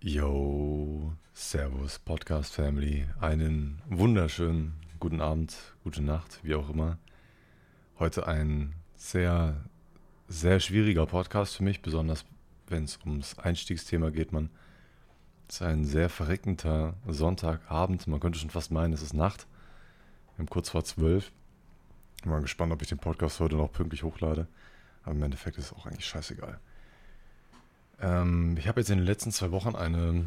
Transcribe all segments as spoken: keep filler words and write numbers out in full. Yo, Servus Podcast Family, einen wunderschönen guten Abend, gute Nacht, wie auch immer. Heute ein sehr, sehr schwieriger Podcast für mich, besonders wenn es ums Einstiegsthema geht, man. Es ist ein sehr verreckender Sonntagabend, man könnte schon fast meinen, es ist Nacht. Wir haben kurz vor zwölf. Ich bin mal gespannt, ob ich den Podcast heute noch pünktlich hochlade. Aber im Endeffekt ist es auch eigentlich scheißegal. Ähm, ich habe jetzt in den letzten zwei Wochen eine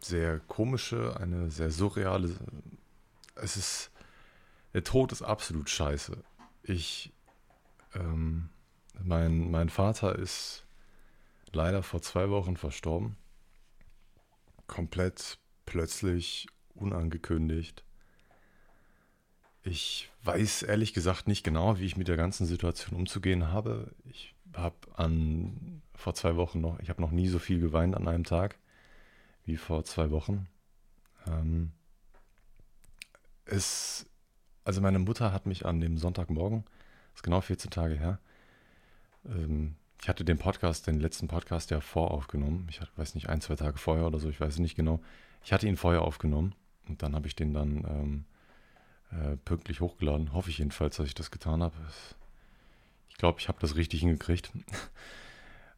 sehr komische, eine sehr surreale... Es ist... Der Tod ist absolut scheiße. Ich... Ähm, mein, mein Vater ist leider vor zwei Wochen verstorben. Komplett, plötzlich, unangekündigt. Ich weiß ehrlich gesagt nicht genau, wie ich mit der ganzen Situation umzugehen habe. Ich habe an vor zwei Wochen noch, ich habe noch nie so viel geweint an einem Tag wie vor zwei Wochen. Ähm, es, also meine Mutter hat mich an dem Sonntagmorgen, das ist genau vierzehn Tage her, ähm, ich hatte den Podcast, den letzten Podcast ja voraufgenommen. Ich hatte, weiß nicht, ein, zwei Tage vorher oder so, ich weiß nicht genau. Ich hatte ihn vorher aufgenommen und dann habe ich den dann ähm, äh, pünktlich hochgeladen. Hoffe ich jedenfalls, dass ich das getan habe. Ich glaube, ich habe das richtig hingekriegt.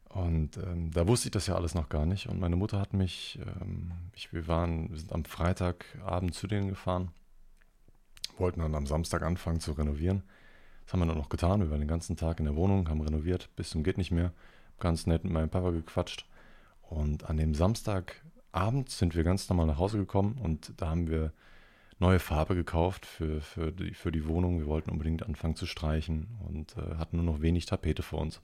Und ähm, da wusste ich das ja alles noch gar nicht. Und meine Mutter hat mich, ähm, ich, wir, waren, wir sind am Freitagabend zu denen gefahren, wollten dann am Samstag anfangen zu renovieren. Das haben wir dann noch getan. Wir waren den ganzen Tag in der Wohnung, haben renoviert, bis zum geht nicht mehr. Ganz nett mit meinem Papa gequatscht. Und an dem Samstagabend sind wir ganz normal nach Hause gekommen und da haben wir neue Farbe gekauft für, für, die, für die Wohnung. Wir wollten unbedingt anfangen zu streichen und äh, hatten nur noch wenig Tapete vor uns.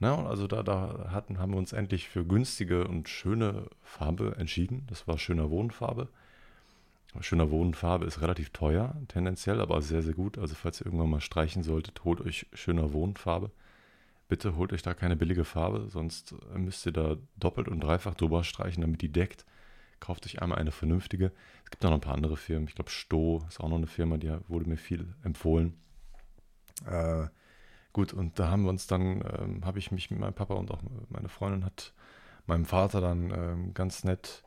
Na, und also da, da hatten, haben wir uns endlich für günstige und schöne Farbe entschieden. Das war schöner Wohnfarbe. Schöner Wohnfarbe ist relativ teuer, tendenziell, aber sehr, sehr gut. Also falls ihr irgendwann mal streichen solltet, holt euch schöner Wohnfarbe. Bitte holt euch da keine billige Farbe, sonst müsst ihr da doppelt und dreifach drüber streichen, damit die deckt. Kauft euch einmal eine vernünftige. Es gibt auch noch ein paar andere Firmen. Ich glaube, Sto ist auch noch eine Firma, die wurde mir viel empfohlen. Äh, gut, und da haben wir uns dann, äh, habe ich mich mit meinem Papa und auch meine Freundin hat meinem Vater dann äh, ganz nett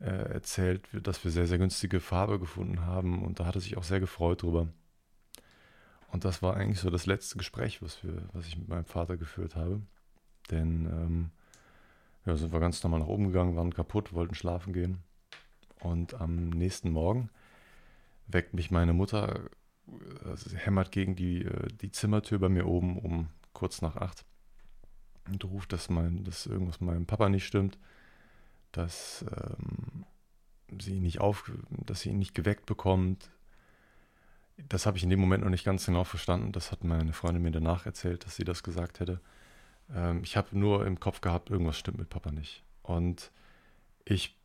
erzählt, dass wir sehr, sehr günstige Farbe gefunden haben und da hat er sich auch sehr gefreut drüber. Und das war eigentlich so das letzte Gespräch, was wir, was ich mit meinem Vater geführt habe. Denn ähm, ja, sind wir ganz normal nach oben gegangen, waren kaputt, wollten schlafen gehen. Und am nächsten Morgen weckt mich meine Mutter, also sie hämmert gegen die, die Zimmertür bei mir oben um kurz nach acht und ruft, dass, mein, dass irgendwas meinem Papa nicht stimmt. Dass, ähm, sie nicht auf, dass sie ihn nicht geweckt bekommt. Das habe ich in dem Moment noch nicht ganz genau verstanden. Das hat meine Freundin mir danach erzählt, dass sie das gesagt hätte. Ähm, ich habe nur im Kopf gehabt, irgendwas stimmt mit Papa nicht. Und ich,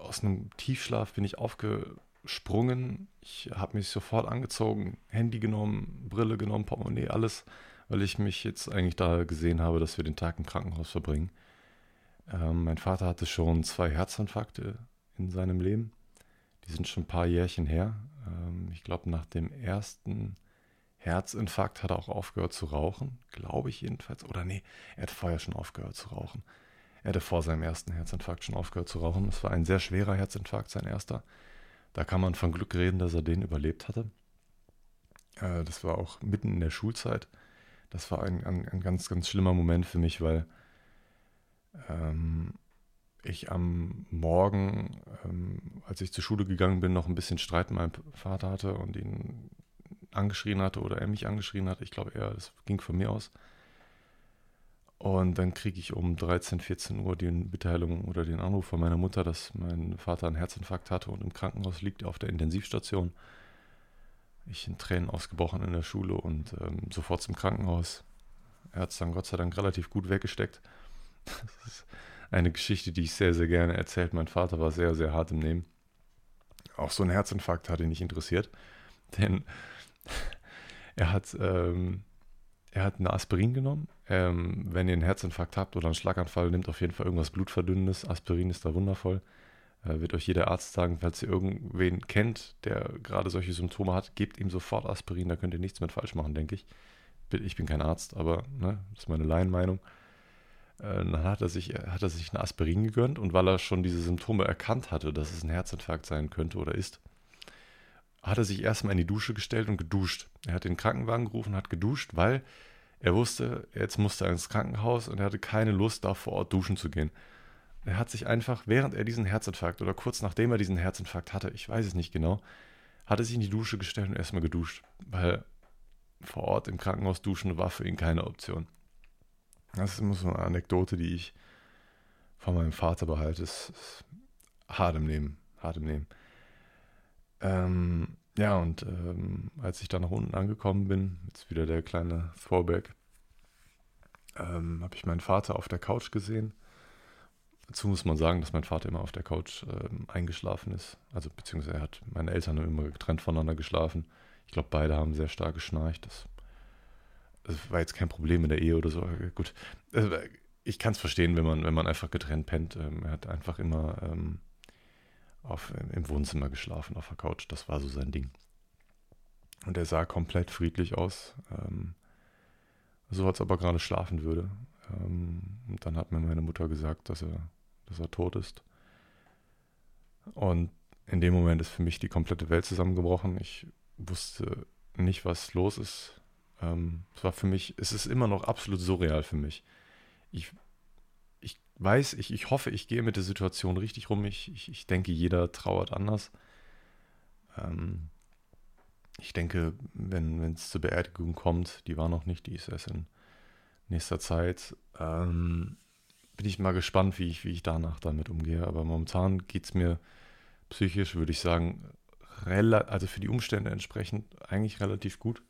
aus einem Tiefschlaf bin ich aufgesprungen. Ich habe mich sofort angezogen, Handy genommen, Brille genommen, Portemonnaie, alles, weil ich mich jetzt eigentlich da gesehen habe, dass wir den Tag im Krankenhaus verbringen. Ähm, mein Vater hatte schon zwei Herzinfarkte in seinem Leben. Die sind schon ein paar Jährchen her. Ähm, ich glaube, nach dem ersten Herzinfarkt hat er auch aufgehört zu rauchen. Glaube ich jedenfalls. Oder nee, er hat vorher schon aufgehört zu rauchen. Er hatte vor seinem ersten Herzinfarkt schon aufgehört zu rauchen. Es war ein sehr schwerer Herzinfarkt, sein erster. Da kann man von Glück reden, dass er den überlebt hatte. Äh, das war auch mitten in der Schulzeit. Das war ein, ein, ein ganz, ganz schlimmer Moment für mich, weil ich am Morgen, ähm, als ich zur Schule gegangen bin, noch ein bisschen Streit mit meinem Vater hatte und ihn angeschrien hatte oder er mich angeschrien hat. Ich glaube eher, das ging von mir aus. Und dann kriege ich um dreizehn, vierzehn Uhr die Mitteilung oder den Anruf von meiner Mutter, dass mein Vater einen Herzinfarkt hatte und im Krankenhaus liegt auf der Intensivstation. Ich in Tränen ausgebrochen in der Schule und ähm, sofort zum Krankenhaus. Er hat es dann Gott sei Dank relativ gut weggesteckt. Das ist eine Geschichte, die ich sehr, sehr gerne erzählt. Mein Vater war sehr, sehr hart im Nehmen. Auch so ein Herzinfarkt hat ihn nicht interessiert, denn er hat, ähm, er hat eine Aspirin genommen. Ähm, wenn ihr einen Herzinfarkt habt oder einen Schlaganfall, nehmt auf jeden Fall irgendwas Blutverdünnendes. Aspirin ist da wundervoll. Äh, wird euch jeder Arzt sagen, falls ihr irgendwen kennt, der gerade solche Symptome hat, gebt ihm sofort Aspirin. Da könnt ihr nichts mit falsch machen, denke ich. Ich bin kein Arzt, aber ne, das ist meine Laienmeinung. Dann hat er, sich, hat er sich eine Aspirin gegönnt, und weil er schon diese Symptome erkannt hatte, dass es ein Herzinfarkt sein könnte oder ist, hat er sich erstmal in die Dusche gestellt und geduscht. Er hat den Krankenwagen gerufen und hat geduscht, weil er wusste, jetzt musste er ins Krankenhaus und er hatte keine Lust, da vor Ort duschen zu gehen. Er hat sich einfach, während er diesen Herzinfarkt oder kurz nachdem er diesen Herzinfarkt hatte, ich weiß es nicht genau, hat er sich in die Dusche gestellt und erstmal geduscht, weil vor Ort im Krankenhaus duschen war für ihn keine Option. Das ist so eine Anekdote, die ich von meinem Vater behalte. Das ist hart im Nehmen, hart im Nehmen. Ähm, ja, und ähm, als ich dann nach unten angekommen bin, jetzt wieder der kleine Throwback, ähm, habe ich meinen Vater auf der Couch gesehen. Dazu muss man sagen, dass mein Vater immer auf der Couch ähm, eingeschlafen ist. Also beziehungsweise er hat, meine Eltern haben immer getrennt voneinander geschlafen. Ich glaube, beide haben sehr stark geschnarcht. Das Das war jetzt kein Problem in der Ehe oder so. Gut, ich kann es verstehen, wenn man, wenn man einfach getrennt pennt. Er hat einfach immer ähm, auf, im Wohnzimmer geschlafen, auf der Couch. Das war so sein Ding. Und er sah komplett friedlich aus. Ähm, so, als ob er gerade schlafen würde. Ähm, und dann hat mir meine Mutter gesagt, dass er, dass er tot ist. Und in dem Moment ist für mich die komplette Welt zusammengebrochen. Ich wusste nicht, was los ist. Es war für mich, es ist immer noch absolut surreal für mich. Ich, ich weiß, ich, ich hoffe, ich gehe mit der Situation richtig rum. Ich, ich, ich denke, jeder trauert anders. Ähm, ich denke, wenn wenn es zur Beerdigung kommt, die war noch nicht, die ist erst in nächster Zeit, ähm, bin ich mal gespannt, wie ich, wie ich danach damit umgehe. Aber momentan geht es mir psychisch, würde ich sagen, rela- also für die Umstände entsprechend eigentlich relativ gut.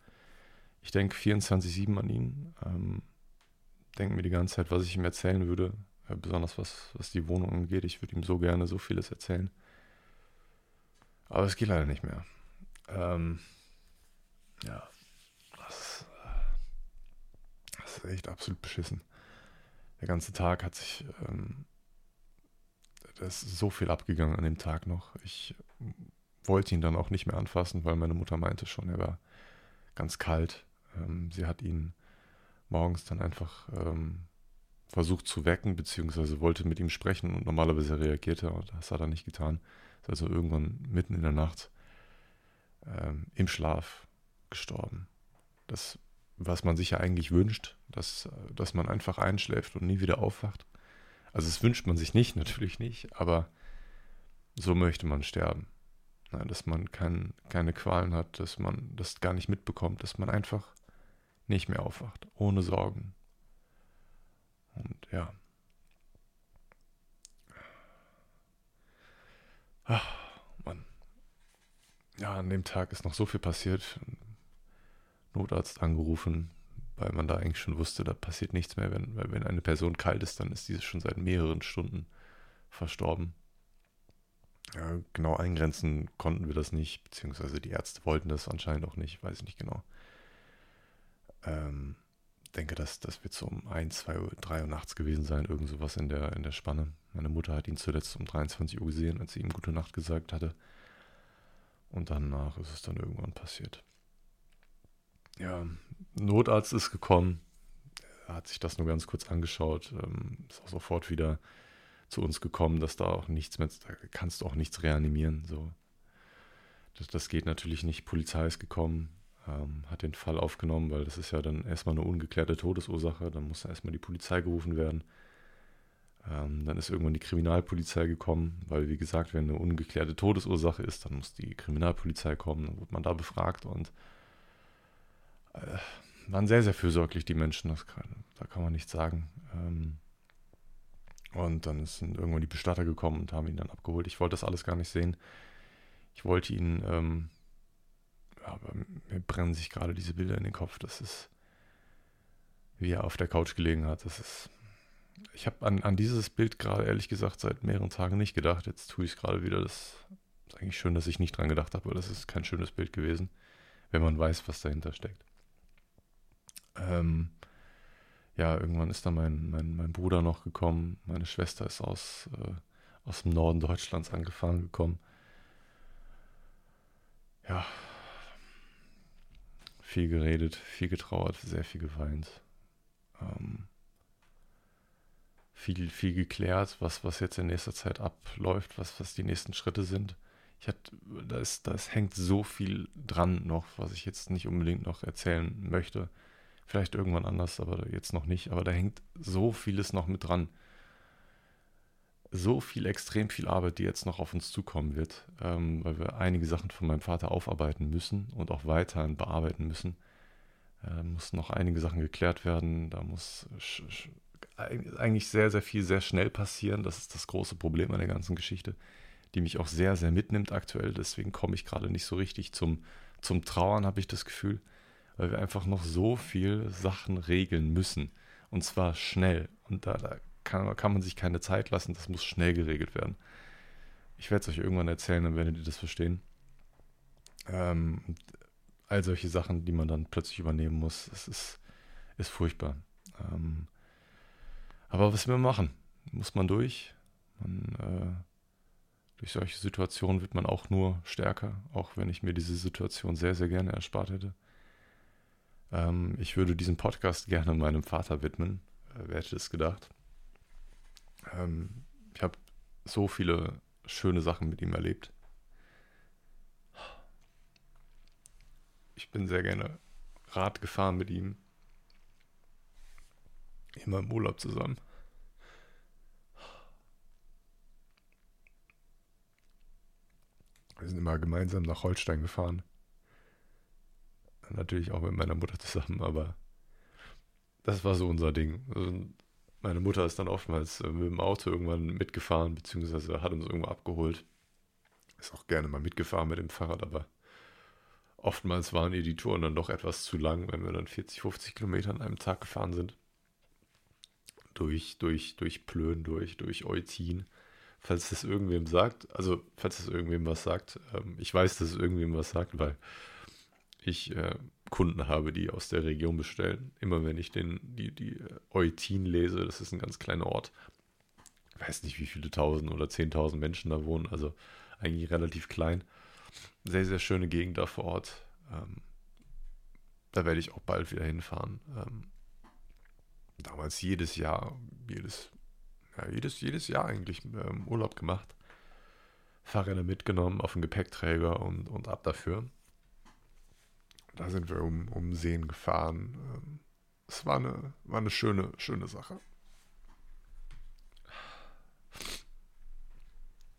Ich denke vierundzwanzig sieben an ihn, ähm, denke mir die ganze Zeit, was ich ihm erzählen würde, äh, besonders was, was die Wohnung angeht. Ich würde ihm so gerne so vieles erzählen. Aber es geht leider nicht mehr. Ähm, ja, das, das ist echt absolut beschissen. Der ganze Tag hat sich, ähm, da ist so viel abgegangen an dem Tag noch. Ich wollte ihn dann auch nicht mehr anfassen, weil meine Mutter meinte schon, er war ganz kalt. Sie hat ihn morgens dann einfach ähm, versucht zu wecken, beziehungsweise wollte mit ihm sprechen, und normalerweise reagierte er, und das hat er nicht getan. Ist also irgendwann mitten in der Nacht ähm, im Schlaf gestorben. Das, was man sich ja eigentlich wünscht, dass, dass man einfach einschläft und nie wieder aufwacht. Also das wünscht man sich nicht, natürlich nicht, aber so möchte man sterben. Dass man kein, keine Qualen hat, dass man das gar nicht mitbekommt, dass man einfach nicht mehr aufwacht, ohne Sorgen. Und ja. Ach, Mann. Ja, an dem Tag ist noch so viel passiert. Notarzt angerufen, weil man da eigentlich schon wusste, da passiert nichts mehr. Wenn, weil wenn eine Person kalt ist, dann ist diese schon seit mehreren Stunden verstorben. Ja, genau eingrenzen konnten wir das nicht, beziehungsweise die Ärzte wollten das anscheinend auch nicht, weiß ich nicht genau. Ähm, denke, dass das wird so um ein, zwei, drei Uhr nachts gewesen sein, irgend sowas in der, in der Spanne. Meine Mutter hat ihn zuletzt um dreiundzwanzig Uhr gesehen, als sie ihm gute Nacht gesagt hatte. Und danach ist es dann irgendwann passiert. Ja, Notarzt ist gekommen, hat sich das nur ganz kurz angeschaut, ähm, ist auch sofort wieder zu uns gekommen, dass da auch nichts mehr, da kannst du auch nichts reanimieren. So. Das, das geht natürlich nicht. Polizei ist gekommen, ähm, hat den Fall aufgenommen, weil das ist ja dann erstmal eine ungeklärte Todesursache. Dann muss ja erstmal die Polizei gerufen werden. Ähm, dann ist irgendwann die Kriminalpolizei gekommen, weil, wie gesagt, wenn eine ungeklärte Todesursache ist, dann muss die Kriminalpolizei kommen. Dann wird man da befragt, und äh, waren sehr, sehr fürsorglich die Menschen. Das kann, da kann man nichts sagen. Ähm, Und dann sind irgendwann die Bestatter gekommen und haben ihn dann abgeholt. Ich wollte das alles gar nicht sehen. Ich wollte ihn, ähm, aber mir brennen sich gerade diese Bilder in den Kopf. Das ist, wie er auf der Couch gelegen hat. Das ist, ich habe an, an dieses Bild gerade, ehrlich gesagt, seit mehreren Tagen nicht gedacht. Jetzt tue ich es gerade wieder. Das ist eigentlich schön, dass ich nicht dran gedacht habe, weil das ist kein schönes Bild gewesen, wenn man weiß, was dahinter steckt. Ähm, Ja, irgendwann ist dann mein, mein, mein Bruder noch gekommen. Meine Schwester ist aus, äh, aus dem Norden Deutschlands angefahren gekommen. Ja, viel geredet, viel getrauert, sehr viel geweint. Ähm, viel, viel geklärt, was, was jetzt in nächster Zeit abläuft, was, was die nächsten Schritte sind. Ich hatte, da ist, da ist, hängt so viel dran noch, was ich jetzt nicht unbedingt noch erzählen möchte. Vielleicht irgendwann anders, aber jetzt noch nicht. Aber da hängt so vieles noch mit dran. So viel, extrem viel Arbeit, die jetzt noch auf uns zukommen wird, ähm, weil wir einige Sachen von meinem Vater aufarbeiten müssen und auch weiterhin bearbeiten müssen. Da äh, müssen noch einige Sachen geklärt werden. Da muss sch- sch- eigentlich sehr, sehr viel, sehr schnell passieren. Das ist das große Problem an der ganzen Geschichte, die mich auch sehr, sehr mitnimmt aktuell. Deswegen komme ich gerade nicht so richtig zum, zum Trauern, habe ich das Gefühl, weil wir einfach noch so viel Sachen regeln müssen. Und zwar schnell. Und da, da Kann, kann man sich keine Zeit lassen, das muss schnell geregelt werden. Ich werde es euch irgendwann erzählen, dann werdet ihr das verstehen. Ähm, all solche Sachen, die man dann plötzlich übernehmen muss, das ist, ist furchtbar. Ähm, aber was wir machen, muss man durch. Man, äh, durch solche Situationen wird man auch nur stärker, auch wenn ich mir diese Situation sehr, sehr gerne erspart hätte. Ähm, ich würde diesen Podcast gerne meinem Vater widmen. Äh, wer hätte es gedacht? Ich habe so viele schöne Sachen mit ihm erlebt. Ich bin sehr gerne Rad gefahren mit ihm. Immer im Urlaub zusammen. Wir sind immer gemeinsam nach Holstein gefahren. Natürlich auch mit meiner Mutter zusammen, aber das war so unser Ding. Also meine Mutter ist dann oftmals mit dem Auto irgendwann mitgefahren, beziehungsweise hat uns irgendwo abgeholt. Ist auch gerne mal mitgefahren mit dem Fahrrad, aber oftmals waren ihr die Touren dann doch etwas zu lang, wenn wir dann vierzig, fünfzig Kilometer an einem Tag gefahren sind. Durch, durch, durch Plön, durch, durch Eutin. Falls das irgendwem sagt, also falls das irgendwem was sagt, ähm, ich weiß, dass es irgendwem was sagt, weil ich äh, Kunden habe, die aus der Region bestellen. Immer wenn ich den, die, die Eutin lese, das ist ein ganz kleiner Ort. Ich weiß nicht, wie viele tausend oder zehntausend Menschen da wohnen, also eigentlich relativ klein. Sehr, sehr schöne Gegend da vor Ort. Ähm, da werde ich auch bald wieder hinfahren. Ähm, damals jedes Jahr, jedes, ja, jedes, jedes Jahr eigentlich ähm, Urlaub gemacht. Fahrräder mitgenommen auf den Gepäckträger und, und ab dafür. Da sind wir um, um Seen gefahren. Es war eine, war eine schöne, schöne Sache.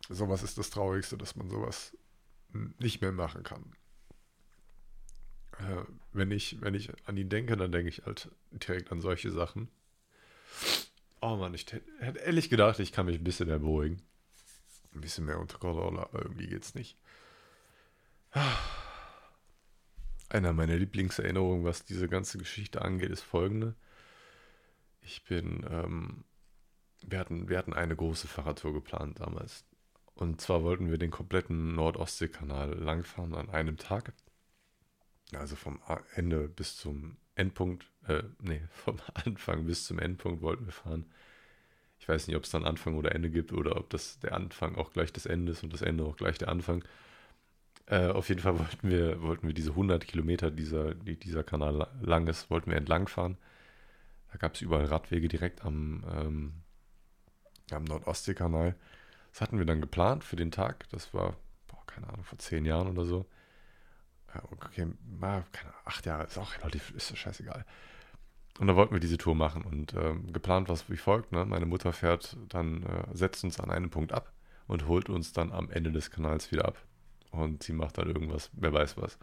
Sowas ist das Traurigste, dass man sowas nicht mehr machen kann. Äh, wenn ich, wenn ich an ihn denke, dann denke ich halt direkt an solche Sachen. Oh Mann, ich hätte ehrlich gedacht, ich kann mich ein bisschen mehr beruhigen. Ein bisschen mehr unter Kontrolle, aber irgendwie geht's nicht. Ah. Einer meiner Lieblingserinnerungen, was diese ganze Geschichte angeht, ist folgende. Ich bin, ähm, wir hatten, wir hatten eine große Fahrradtour geplant damals. Und zwar wollten wir den kompletten Nord-Ostsee-Kanal langfahren an einem Tag. Also vom Ende bis zum Endpunkt, äh, nee, vom Anfang bis zum Endpunkt wollten wir fahren. Ich weiß nicht, ob es dann Anfang oder Ende gibt oder ob das der Anfang auch gleich das Ende ist und das Ende auch gleich der Anfang. Uh, auf jeden Fall wollten wir, wollten wir diese hundert Kilometer, dieser, die dieser Kanal lang ist, wollten wir entlang fahren. Da gab es überall Radwege direkt am, ähm, am Nord-Ostsee-Kanal. Das hatten wir dann geplant für den Tag. Das war, boah, keine Ahnung, vor zehn Jahren oder so. Ja, okay, ah, keine Ahnung, acht Jahre ist auch relativ, ist doch scheißegal. Und da wollten wir diese Tour machen. Und ähm, geplant war es wie folgt, ne? Meine Mutter fährt, dann äh, setzt uns an einem Punkt ab und holt uns dann am Ende des Kanals wieder ab. Und sie macht dann irgendwas, wer weiß was.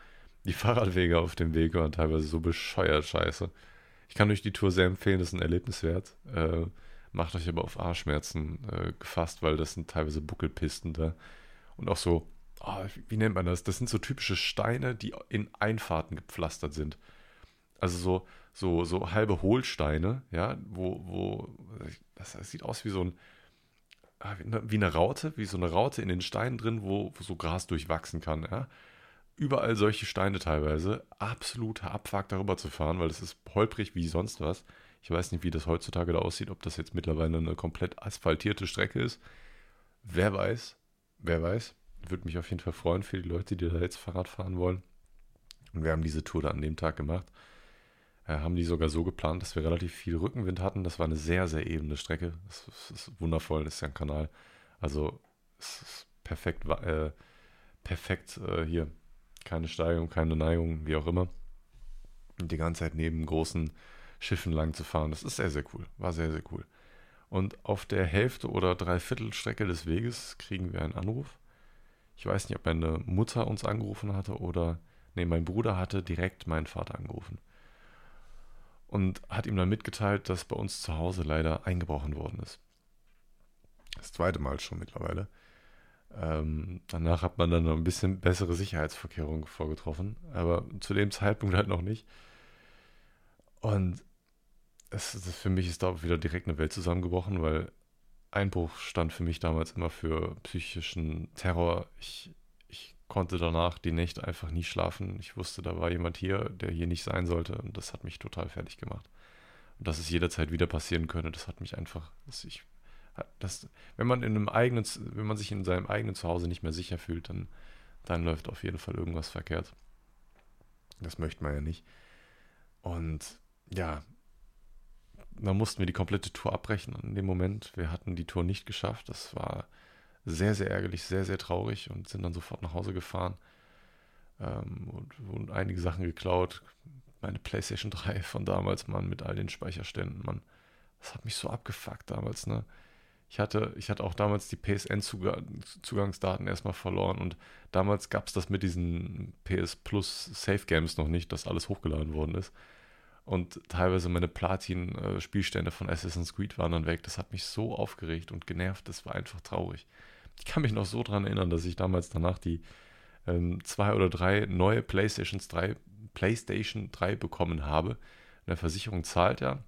Die Fahrradwege auf dem Weg waren teilweise so bescheuert scheiße. Ich kann euch die Tour sehr empfehlen, das ist ein Erlebnis wert. Äh, macht euch aber auf Arschschmerzen äh, gefasst, weil das sind teilweise Buckelpisten da. Und auch so, oh, wie nennt man das? Das sind so typische Steine, die in Einfahrten gepflastert sind. Also so, so, so halbe Hohlsteine, ja, wo, wo das, das sieht aus wie so ein wie eine Raute, wie so eine Raute in den Steinen drin, wo, wo so Gras durchwachsen kann. Ja? Überall solche Steine teilweise. Absoluter Abfuck, darüber zu fahren, weil das ist holprig wie sonst was. Ich weiß nicht, wie das heutzutage da aussieht, ob das jetzt mittlerweile eine komplett asphaltierte Strecke ist. Wer weiß, wer weiß. Würde mich auf jeden Fall freuen für die Leute, die da jetzt Fahrrad fahren wollen. Und wir haben diese Tour da an dem Tag gemacht. äh, haben die sogar so geplant, dass wir relativ viel Rückenwind hatten. Das war eine sehr, sehr ebene Strecke. Das, das ist wundervoll, das ist ja ein Kanal. Also es ist perfekt, äh, perfekt äh, hier. Keine Steigung, keine Neigung, wie auch immer. Und die ganze Zeit neben großen Schiffen lang zu fahren, das ist sehr, sehr cool. War sehr, sehr cool. Und auf der Hälfte oder Dreiviertel Strecke des Weges kriegen wir einen Anruf. Ich weiß nicht, ob meine Mutter uns angerufen hatte oder... Nee, mein Bruder hatte direkt meinen Vater angerufen. Und hat ihm dann mitgeteilt, dass bei uns zu Hause leider eingebrochen worden ist. Das zweite Mal schon mittlerweile. Ähm, danach hat man dann noch ein bisschen bessere Sicherheitsvorkehrungen vorgetroffen. Aber zu dem Zeitpunkt halt noch nicht. Und... Es, das für mich ist da wieder direkt eine Welt zusammengebrochen, weil Einbruch stand für mich damals immer für psychischen Terror. Ich, ich konnte danach die Nächte einfach nie schlafen. Ich wusste, da war jemand hier, der hier nicht sein sollte, und das hat mich total fertig gemacht. Und dass es jederzeit wieder passieren könnte, das hat mich einfach, dass ich, dass, wenn man in einem eigenen, wenn man sich in seinem eigenen Zuhause nicht mehr sicher fühlt, dann, dann läuft auf jeden Fall irgendwas verkehrt. Das möchte man ja nicht. Und ja, da mussten wir die komplette Tour abbrechen in dem Moment. Wir hatten die Tour nicht geschafft. Das war sehr, sehr ärgerlich, sehr, sehr traurig und sind dann sofort nach Hause gefahren ähm, und wurden einige Sachen geklaut. Meine PlayStation drei von damals, Mann, mit all den Speicherständen, Mann. Das hat mich so abgefuckt damals, ne? Ich hatte, ich hatte auch damals die P S N-Zugangsdaten erstmal verloren, und damals gab es das mit diesen P S Plus Safe Games noch nicht, dass alles hochgeladen worden ist. Und teilweise meine Platin-Spielstände von Assassin's Creed waren dann weg. Das hat mich so aufgeregt und genervt. Das war einfach traurig. Ich kann mich noch so dran erinnern, dass ich damals danach die ähm, zwei oder drei neue PlayStation drei bekommen habe. In der Versicherung zahlt ja.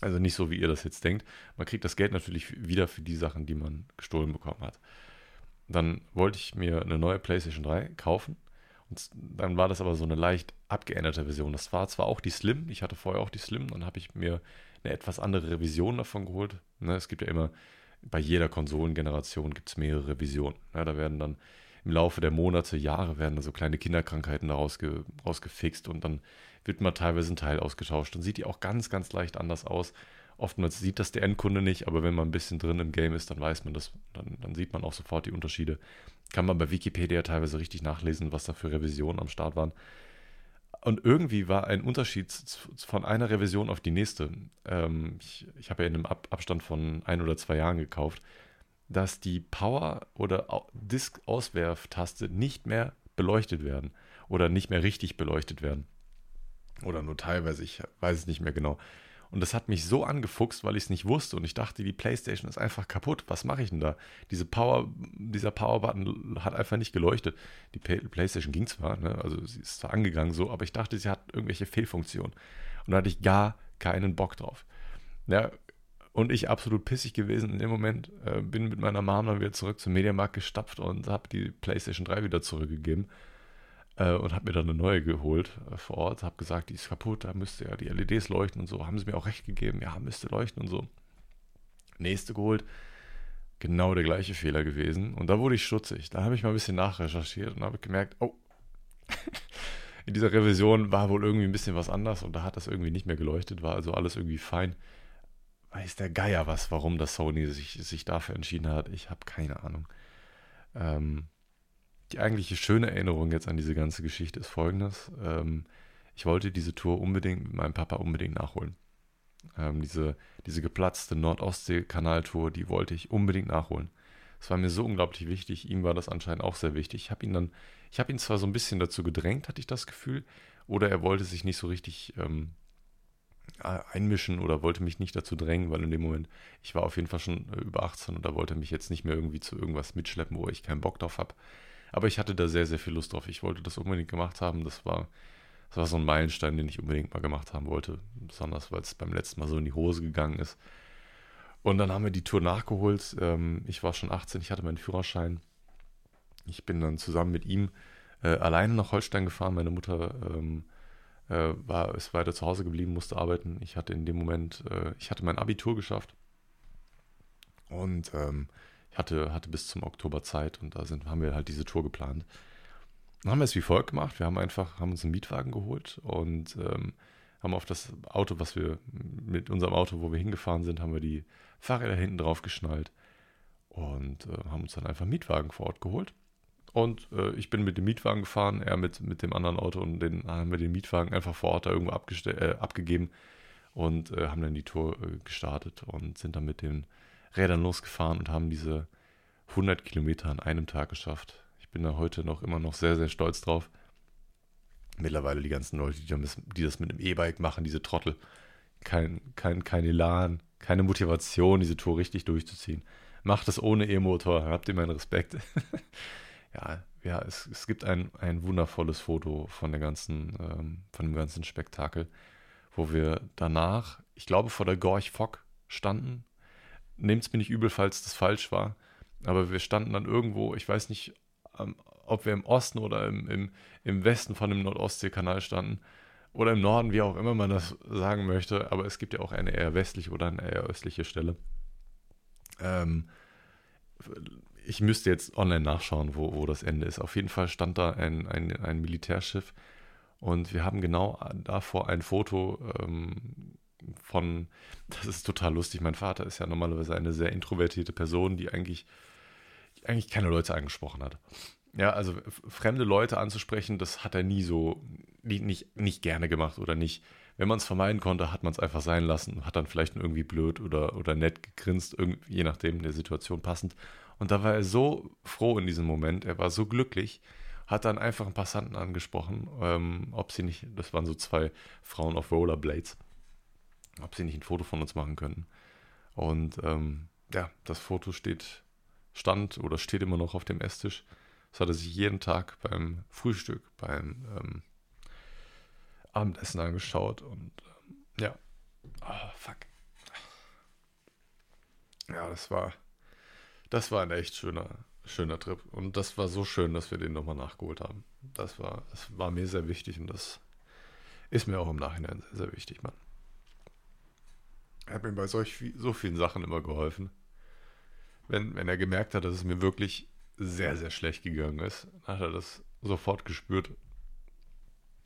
Also nicht so, wie ihr das jetzt denkt. Man kriegt das Geld natürlich wieder für die Sachen, die man gestohlen bekommen hat. Dann wollte ich mir eine neue PlayStation drei kaufen. Und dann war das aber so eine leicht abgeänderte Version. Das war zwar auch die Slim, ich hatte vorher auch die Slim, dann habe ich mir eine etwas andere Revision davon geholt. Ne, es gibt ja immer, bei jeder Konsolengeneration gibt es mehrere Revisionen. Ja, da werden dann im Laufe der Monate, Jahre werden da so kleine Kinderkrankheiten daraus ge, rausgefixt, und dann wird mal teilweise ein Teil ausgetauscht. Dann sieht die auch ganz, ganz leicht anders aus. Oftmals sieht das der Endkunde nicht, aber wenn man ein bisschen drin im Game ist, dann weiß man das, dann, dann sieht man auch sofort die Unterschiede. Kann man bei Wikipedia teilweise richtig nachlesen, was da für Revisionen am Start waren. Und irgendwie war ein Unterschied von einer Revision auf die nächste. Ähm, ich ich habe ja in einem Ab- Abstand von ein oder zwei Jahren gekauft, dass die Power- oder Disk-Auswerftaste nicht mehr beleuchtet werden oder nicht mehr richtig beleuchtet werden. Oder nur teilweise, ich weiß es nicht mehr genau. Und das hat mich so angefuchst, weil ich es nicht wusste. Und ich dachte, die PlayStation ist einfach kaputt. Was mache ich denn da? Diese Power, dieser Power-Button hat einfach nicht geleuchtet. Die PlayStation ging zwar, ne? Also sie ist zwar angegangen so, aber ich dachte, sie hat irgendwelche Fehlfunktionen. Und da hatte ich gar keinen Bock drauf. Ja, und ich absolut pissig gewesen in dem Moment. Äh, bin mit meiner Mom dann wieder zurück zum Mediamarkt gestapft und habe die PlayStation drei wieder zurückgegeben. Und habe mir dann eine neue geholt äh, vor Ort, habe gesagt, die ist kaputt, da müsste ja die L E Ds leuchten und so. Haben sie mir auch recht gegeben, ja, müsste leuchten und so. Nächste geholt, genau der gleiche Fehler gewesen. Und da wurde ich schutzig. Da habe ich mal ein bisschen nachrecherchiert und habe gemerkt, oh, in dieser Revision war wohl irgendwie ein bisschen was anders, und da hat das irgendwie nicht mehr geleuchtet, war also alles irgendwie fein. Weiß der Geier was, warum das Sony sich, sich dafür entschieden hat. Ich habe keine Ahnung. Ähm... Die eigentliche schöne Erinnerung jetzt an diese ganze Geschichte ist folgendes. Ähm, ich wollte diese Tour unbedingt mit meinem Papa unbedingt nachholen. Ähm, diese, diese geplatzte Nord-Ostsee-Kanal-Tour, die wollte ich unbedingt nachholen. Es war mir so unglaublich wichtig. Ihm war das anscheinend auch sehr wichtig. Ich habe ihn dann, ich habe ihn zwar so ein bisschen dazu gedrängt, hatte ich das Gefühl, oder er wollte sich nicht so richtig ähm, einmischen oder wollte mich nicht dazu drängen, weil in dem Moment, ich war auf jeden Fall schon über achtzehn und da wollte mich jetzt nicht mehr irgendwie zu irgendwas mitschleppen, wo ich keinen Bock drauf habe. Aber ich hatte da sehr, sehr viel Lust drauf. Ich wollte das unbedingt gemacht haben. Das war, das war so ein Meilenstein, den ich unbedingt mal gemacht haben wollte. Besonders, weil es beim letzten Mal so in die Hose gegangen ist. Und dann haben wir die Tour nachgeholt. Ich war schon achtzehn, ich hatte meinen Führerschein. Ich bin dann zusammen mit ihm alleine nach Holstein gefahren. Meine Mutter war, ist weiter zu Hause geblieben, musste arbeiten. Ich hatte in dem Moment, ich hatte mein Abitur geschafft. Und... Ich hatte, hatte bis zum Oktober Zeit, und da sind, haben wir halt diese Tour geplant. Dann haben wir es wie folgt gemacht. Wir haben einfach haben uns einen Mietwagen geholt und ähm, haben auf das Auto, was wir mit unserem Auto, wo wir hingefahren sind, haben wir die Fahrräder hinten drauf geschnallt und äh, haben uns dann einfach einen Mietwagen vor Ort geholt. Und äh, ich bin mit dem Mietwagen gefahren, er mit, mit dem anderen Auto, und den haben wir den Mietwagen einfach vor Ort da irgendwo abgestell, äh, abgegeben und äh, haben dann die Tour äh, gestartet und sind dann mit den Rädern losgefahren und haben diese hundert Kilometer an einem Tag geschafft. Ich bin da heute noch immer noch sehr, sehr stolz drauf. Mittlerweile die ganzen Leute, die das mit einem E-Bike machen, diese Trottel, kein, kein, kein Elan, keine Motivation, diese Tour richtig durchzuziehen. Macht das ohne E-Motor, habt ihr meinen Respekt. Ja, ja, es, es gibt ein, ein wundervolles Foto von der ganzen, ähm, von dem ganzen Spektakel, wo wir danach, ich glaube, vor der Gorch Fock standen. Nehmt's mir nicht übel, falls das falsch war, aber wir standen dann irgendwo, ich weiß nicht, ähm, ob wir im Osten oder im, im, im Westen von dem Nord-Ostsee-Kanal standen oder im Norden, wie auch immer man das sagen möchte, aber es gibt ja auch eine eher westliche oder eine eher östliche Stelle. Ähm, ich müsste jetzt online nachschauen, wo, wo das Ende ist. Auf jeden Fall stand da ein, ein, ein Militärschiff und wir haben genau davor ein Foto ähm, von, das ist total lustig, mein Vater ist ja normalerweise eine sehr introvertierte Person, die eigentlich, die eigentlich keine Leute angesprochen hat. Ja, also fremde Leute anzusprechen, das hat er nie so, nicht, nicht gerne gemacht oder nicht. Wenn man es vermeiden konnte, hat man es einfach sein lassen, hat dann vielleicht irgendwie blöd oder, oder nett gegrinst, je nachdem der Situation passend. Und da war er so froh in diesem Moment, er war so glücklich, hat dann einfach einen Passanten angesprochen, ähm, ob sie nicht, das waren so zwei Frauen auf Rollerblades, ob sie nicht ein Foto von uns machen könnten. Und ähm, ja, das Foto steht, stand oder steht immer noch auf dem Esstisch. Das hat er sich jeden Tag beim Frühstück, beim ähm, Abendessen angeschaut und ähm, ja, oh, fuck. Ja, das war, das war ein echt schöner, schöner Trip und das war so schön, dass wir den nochmal nachgeholt haben. Das war, das war mir sehr wichtig und das ist mir auch im Nachhinein sehr, sehr wichtig, Mann. Er hat mir bei solch, so vielen Sachen immer geholfen. Wenn, wenn er gemerkt hat, dass es mir wirklich sehr, sehr schlecht gegangen ist, hat er das sofort gespürt.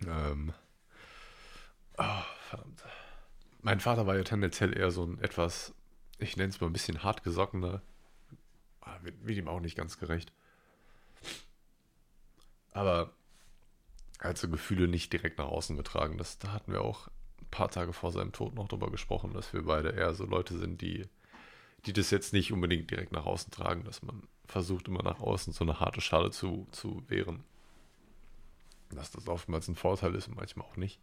Ähm, oh, verdammt. Mein Vater war ja tendenziell eher so ein etwas, ich nenne es mal ein bisschen hartgesockener, wird ihm auch nicht ganz gerecht. Aber er hat so Gefühle nicht direkt nach außen getragen. Das, da hatten wir auch ein paar Tage vor seinem Tod noch drüber gesprochen, dass wir beide eher so Leute sind, die, die das jetzt nicht unbedingt direkt nach außen tragen, dass man versucht immer nach außen so eine harte Schale zu, zu wehren. Dass das oftmals ein Vorteil ist und manchmal auch nicht.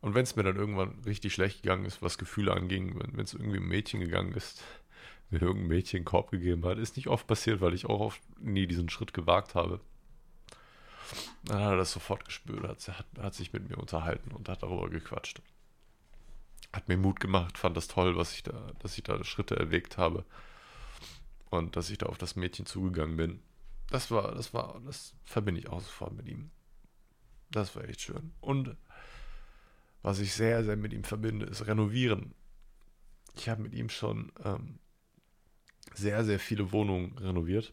Und wenn es mir dann irgendwann richtig schlecht gegangen ist, was Gefühle anging, wenn es irgendwie um Mädchen gegangen ist, mir irgendein Mädchen einen Korb gegeben hat, ist nicht oft passiert, weil ich auch oft nie diesen Schritt gewagt habe. Dann hat er das sofort gespürt, hat, hat, hat sich mit mir unterhalten und hat darüber gequatscht. Hat mir Mut gemacht, fand das toll, was ich da, dass ich da Schritte erwägt habe. Und dass ich da auf das Mädchen zugegangen bin. Das war, das war, das verbinde ich auch sofort mit ihm. Das war echt schön. Und was ich sehr, sehr mit ihm verbinde, ist Renovieren. Ich habe mit ihm schon ähm, sehr, sehr viele Wohnungen renoviert.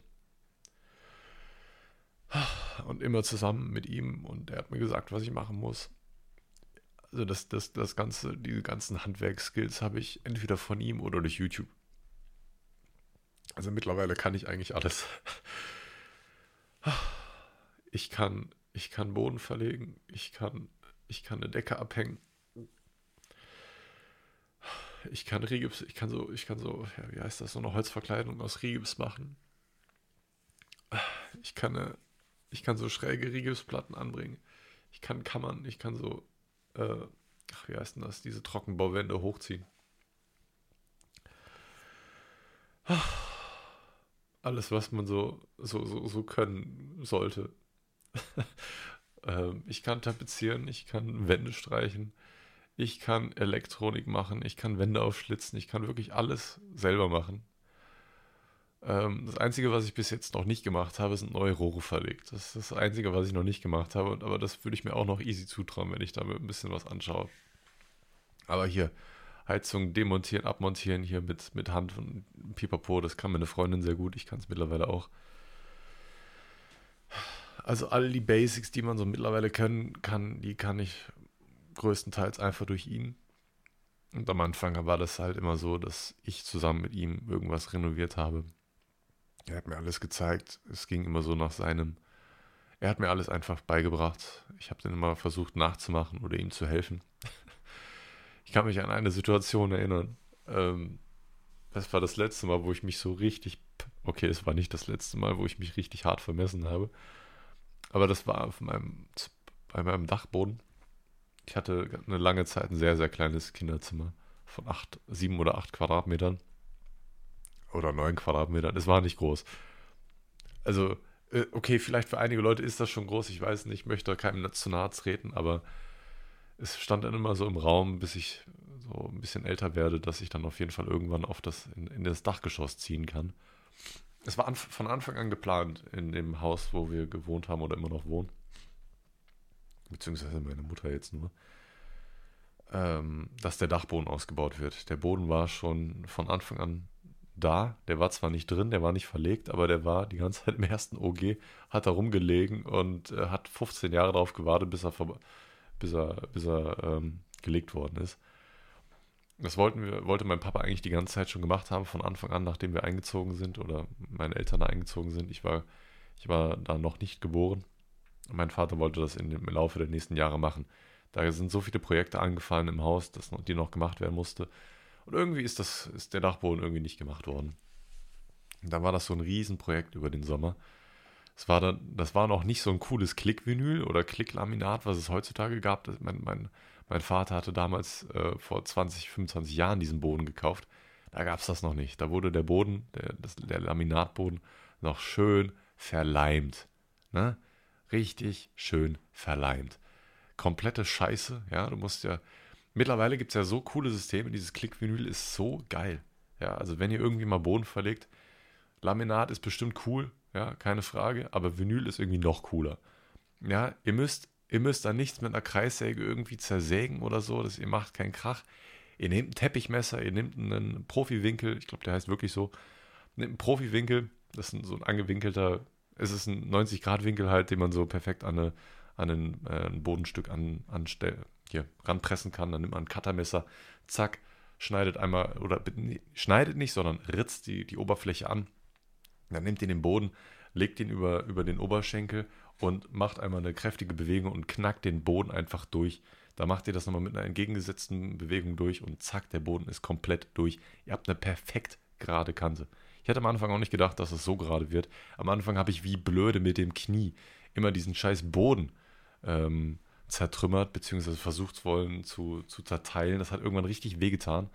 Und immer zusammen mit ihm. Und er hat mir gesagt, was ich machen muss. Also das, das, das ganze, diese ganzen Handwerkskills habe ich entweder von ihm oder durch YouTube. Also mittlerweile kann ich eigentlich alles. Ich kann, ich kann Boden verlegen, ich kann, ich kann eine Decke abhängen. Ich kann Rigips, ich kann so, ich kann so, ja, wie heißt das, so eine Holzverkleidung aus Rigips machen. Ich kann, eine, ich kann so schräge Rigipsplatten anbringen. Ich kann Kammern, ich kann so, äh, ach, wie heißt denn das, diese Trockenbauwände hochziehen. Alles, was man so, so, so, so können sollte. ähm, ich kann tapezieren, ich kann Wände streichen, ich kann Elektronik machen, ich kann Wände aufschlitzen, ich kann wirklich alles selber machen. Ähm, das Einzige, was ich bis jetzt noch nicht gemacht habe, sind neue Rohre verlegt. Das ist das Einzige, was ich noch nicht gemacht habe, aber das würde ich mir auch noch easy zutrauen, wenn ich da mir ein bisschen was anschaue. Aber hier... Heizung demontieren, abmontieren hier mit, mit Hand und Pipapo, das kann meine Freundin sehr gut, ich kann es mittlerweile auch. Also alle die Basics, die man so mittlerweile können kann, die kann ich größtenteils einfach durch ihn. Und am Anfang war das halt immer so, dass ich zusammen mit ihm irgendwas renoviert habe. Er hat mir alles gezeigt. Es ging immer so nach seinem. Er hat mir alles einfach beigebracht. Ich habe dann immer versucht nachzumachen oder ihm zu helfen. Ich kann mich an eine Situation erinnern. Ähm, das war das letzte Mal, wo ich mich so richtig... Okay, es war nicht das letzte Mal, wo ich mich richtig hart vermessen habe. Aber das war auf meinem, bei meinem Dachboden. Ich hatte eine lange Zeit ein sehr, sehr kleines Kinderzimmer von acht, sieben oder acht Quadratmetern. Oder neun Quadratmetern. Es war nicht groß. Also, okay, vielleicht für einige Leute ist das schon groß. Ich weiß nicht, ich möchte keinem zu nahe treten, aber es stand dann immer so im Raum, bis ich so ein bisschen älter werde, dass ich dann auf jeden Fall irgendwann auf das, in, in das Dachgeschoss ziehen kann. Es war anf- von Anfang an geplant in dem Haus, wo wir gewohnt haben oder immer noch wohnen. Beziehungsweise meine Mutter jetzt nur. Ähm, dass der Dachboden ausgebaut wird. Der Boden war schon von Anfang an da. Der war zwar nicht drin, der war nicht verlegt, aber der war die ganze Zeit im ersten O G, hat da rumgelegen und äh, hat fünfzehn Jahre darauf gewartet, bis er ver- bis er, bis er ähm, gelegt worden ist. Das wollten wir, wollte mein Papa eigentlich die ganze Zeit schon gemacht haben, von Anfang an, nachdem wir eingezogen sind oder meine Eltern da eingezogen sind. Ich war, ich war da noch nicht geboren. Mein Vater wollte das in dem, im Laufe der nächsten Jahre machen. Da sind so viele Projekte angefallen im Haus, dass noch, die noch gemacht werden musste. Und irgendwie ist, das, ist der Dachboden irgendwie nicht gemacht worden. Und dann war das so ein Riesenprojekt über den Sommer. Es war dann, das war noch nicht so ein cooles Klickvinyl oder Klicklaminat, was es heutzutage gab. Das, mein, mein, mein Vater hatte damals äh, vor zwanzig, fünfundzwanzig Jahren diesen Boden gekauft. Da gab es das noch nicht. Da wurde der Boden, der, das, der Laminatboden, noch schön verleimt. Ne? Richtig schön verleimt. Komplette Scheiße. Ja, du musst ja. Mittlerweile gibt es ja so coole Systeme. Dieses Klickvinyl ist so geil. Ja, also wenn ihr irgendwie mal Boden verlegt, Laminat ist bestimmt cool. Ja, keine Frage, aber Vinyl ist irgendwie noch cooler. Ja, ihr müsst, ihr müsst da nichts mit einer Kreissäge irgendwie zersägen oder so, dass ihr macht keinen Krach. Ihr nehmt ein Teppichmesser, ihr nehmt einen Profi-Winkel, ich glaube, der heißt wirklich so, nehmt einen Profi-Winkel, das ist so ein angewinkelter, es ist ein neunzig-Grad-Winkel halt, den man so perfekt an, eine, an ein, äh, ein Bodenstück an, anstell, hier, ranpressen kann. Dann nimmt man ein Cuttermesser, zack, schneidet einmal, oder nee, schneidet nicht, sondern ritzt die, die Oberfläche an. Dann nehmt ihr den Boden, legt ihn über, über den Oberschenkel und macht einmal eine kräftige Bewegung und knackt den Boden einfach durch. Da macht ihr das nochmal mit einer entgegengesetzten Bewegung durch und zack, der Boden ist komplett durch. Ihr habt eine perfekt gerade Kante. Ich hatte am Anfang auch nicht gedacht, dass es so gerade wird. Am Anfang habe ich wie blöde mit dem Knie immer diesen scheiß Boden ähm, zertrümmert, beziehungsweise versucht wollen zu, zu zerteilen. Das hat irgendwann richtig wehgetan.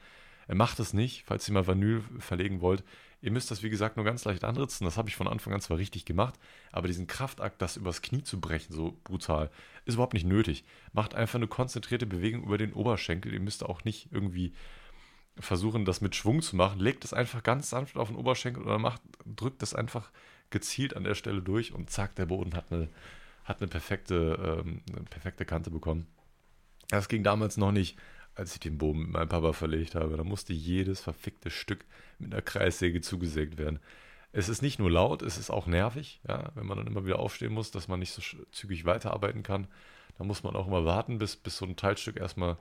Macht es nicht, falls ihr mal Vinyl verlegen wollt. Ihr müsst das, wie gesagt, nur ganz leicht anritzen. Das habe ich von Anfang an zwar richtig gemacht, aber diesen Kraftakt, das übers Knie zu brechen, so brutal, ist überhaupt nicht nötig. Macht einfach eine konzentrierte Bewegung über den Oberschenkel. Ihr müsst auch nicht irgendwie versuchen, das mit Schwung zu machen. Legt es einfach ganz sanft auf den Oberschenkel oder macht, drückt das einfach gezielt an der Stelle durch und zack, der Boden hat eine, hat eine, perfekte, ähm, eine perfekte Kante bekommen. Das ging damals noch nicht, als ich den Boden mit meinem Papa verlegt habe. Da musste jedes verfickte Stück mit einer Kreissäge zugesägt werden. Es ist nicht nur laut, es ist auch nervig, ja, wenn man dann immer wieder aufstehen muss, dass man nicht so zügig weiterarbeiten kann. Da muss man auch immer warten, bis, bis so ein Teilstück erstmal,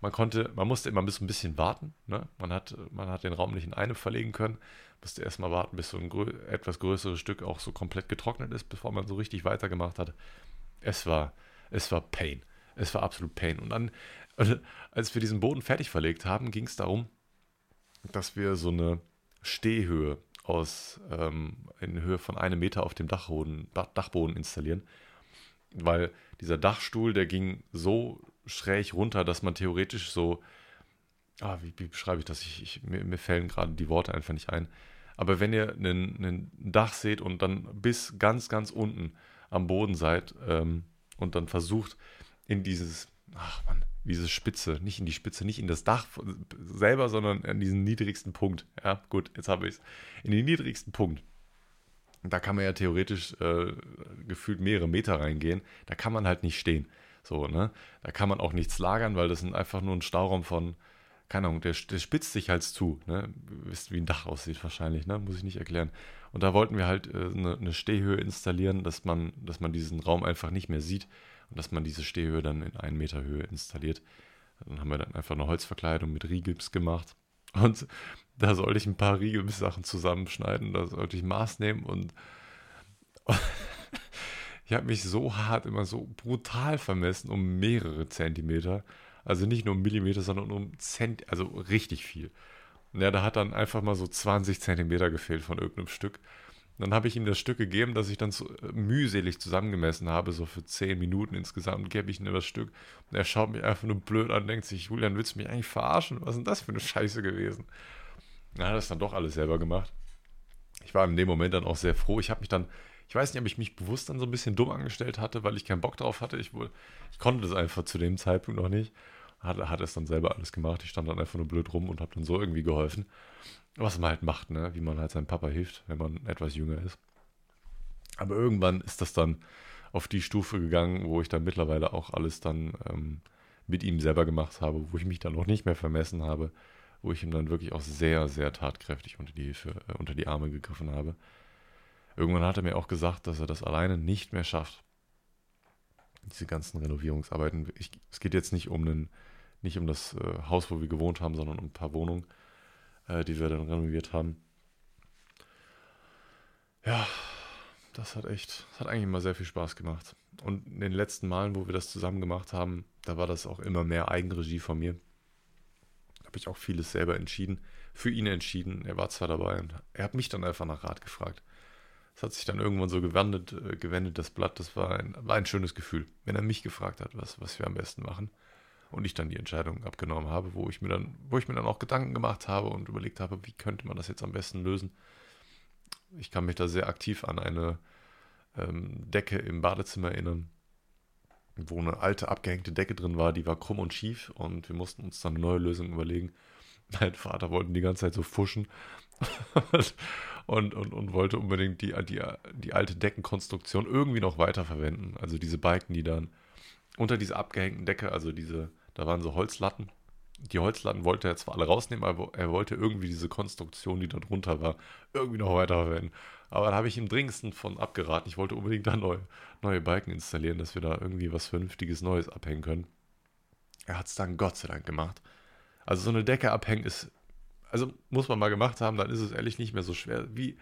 man konnte, man musste immer bis ein bisschen warten, ne? Man hat, man hat den Raum nicht in einem verlegen können, musste erstmal warten, bis so ein grö- etwas größeres Stück auch so komplett getrocknet ist, bevor man so richtig weitergemacht hat. Es war, es war Pain. Es war absolut Pain. Und dann, als wir diesen Boden fertig verlegt haben, ging es darum, dass wir so eine Stehhöhe aus, ähm, in Höhe von einem Meter auf dem Dachboden, Dachboden installieren. Weil dieser Dachstuhl, der ging so schräg runter, dass man theoretisch so, ah, wie, wie beschreibe ich das? Ich, ich, mir, mir fällen gerade die Worte einfach nicht ein. Aber wenn ihr ein Dach seht und dann bis ganz, ganz unten am Boden seid ähm, und dann versucht, in dieses, ach Mann, diese Spitze, nicht in die Spitze, nicht in das Dach selber, sondern in diesen niedrigsten Punkt. Ja, gut, jetzt habe ich es. In den niedrigsten Punkt. Und da kann man ja theoretisch äh, gefühlt mehrere Meter reingehen. Da kann man halt nicht stehen. So, ne? Da kann man auch nichts lagern, weil das sind einfach nur ein Stauraum von, keine Ahnung, der, der spitzt sich halt zu, ne? Wisst, wie ein Dach aussieht wahrscheinlich, ne? Muss ich nicht erklären. Und da wollten wir halt äh, eine, eine Stehhöhe installieren, dass man, dass man diesen Raum einfach nicht mehr sieht und dass man diese Stehhöhe dann in einen Meter Höhe installiert. Dann haben wir dann einfach eine Holzverkleidung mit Rigips gemacht und da sollte ich ein paar Rigips-Sachen zusammenschneiden, da sollte ich Maß nehmen und, und ich habe mich so hart, immer so brutal vermessen um mehrere Zentimeter, also nicht nur um Millimeter, sondern um Zentimeter, also richtig viel. Ja, da hat dann einfach mal so zwanzig Zentimeter gefehlt von irgendeinem Stück. Dann habe ich ihm das Stück gegeben, das ich dann so mühselig zusammengemessen habe, so für zehn Minuten insgesamt, gebe ich ihm das Stück. Und er schaut mich einfach nur blöd an, denkt sich, Julian, willst du mich eigentlich verarschen? Was ist denn das für eine Scheiße gewesen? Na, hat das dann doch alles selber gemacht. Ich war in dem Moment dann auch sehr froh. Ich habe mich dann, ich weiß nicht, ob ich mich bewusst dann so ein bisschen dumm angestellt hatte, weil ich keinen Bock drauf hatte. Ich, wohl, ich konnte das einfach zu dem Zeitpunkt noch nicht. Hat, hat es dann selber alles gemacht. Ich stand dann einfach nur blöd rum und habe dann so irgendwie geholfen. Was man halt macht, ne? Wie man halt seinem Papa hilft, wenn man etwas jünger ist. Aber irgendwann ist das dann auf die Stufe gegangen, wo ich dann mittlerweile auch alles dann ähm, mit ihm selber gemacht habe, wo ich mich dann auch nicht mehr vermessen habe, wo ich ihm dann wirklich auch sehr, sehr tatkräftig unter die, Hilfe, äh, unter die Arme gegriffen habe. Irgendwann hat er mir auch gesagt, dass er das alleine nicht mehr schafft. Diese ganzen Renovierungsarbeiten. Ich, es geht jetzt nicht um einen, nicht um das äh, Haus, wo wir gewohnt haben, sondern um ein paar Wohnungen, äh, die wir dann renoviert haben. Ja, das hat echt, das hat eigentlich immer sehr viel Spaß gemacht. Und in den letzten Malen, wo wir das zusammen gemacht haben, da war das auch immer mehr Eigenregie von mir. Da habe ich auch vieles selber entschieden, für ihn entschieden. Er war zwar dabei und er hat mich dann einfach nach Rat gefragt. Es hat sich dann irgendwann so gewendet, äh, gewendet das Blatt, das war ein, war ein schönes Gefühl, wenn er mich gefragt hat, was, was wir am besten machen und ich dann die Entscheidung abgenommen habe, wo ich mir dann, wo ich mir dann auch Gedanken gemacht habe und überlegt habe, wie könnte man das jetzt am besten lösen. Ich kann mich da sehr aktiv an eine ähm, Decke im Badezimmer erinnern, wo eine alte abgehängte Decke drin war, die war krumm und schief und wir mussten uns dann eine neue Lösung überlegen. Mein Vater wollte die ganze Zeit so fuschen und, und, und wollte unbedingt die, die, die alte Deckenkonstruktion irgendwie noch weiterverwenden. Also diese Balken, die dann unter dieser abgehängten Decke, also diese, da waren so Holzlatten. Die Holzlatten wollte er zwar alle rausnehmen, aber er wollte irgendwie diese Konstruktion, die da drunter war, irgendwie noch weiterverwenden. Aber da habe ich ihm dringendsten von abgeraten. Ich wollte unbedingt da neue, neue Balken installieren, dass wir da irgendwie was Vernünftiges Neues abhängen können. Er hat es dann Gott sei Dank gemacht. Also so eine Decke abhängen ist, also muss man mal gemacht haben, dann ist es ehrlich nicht mehr so schwer wie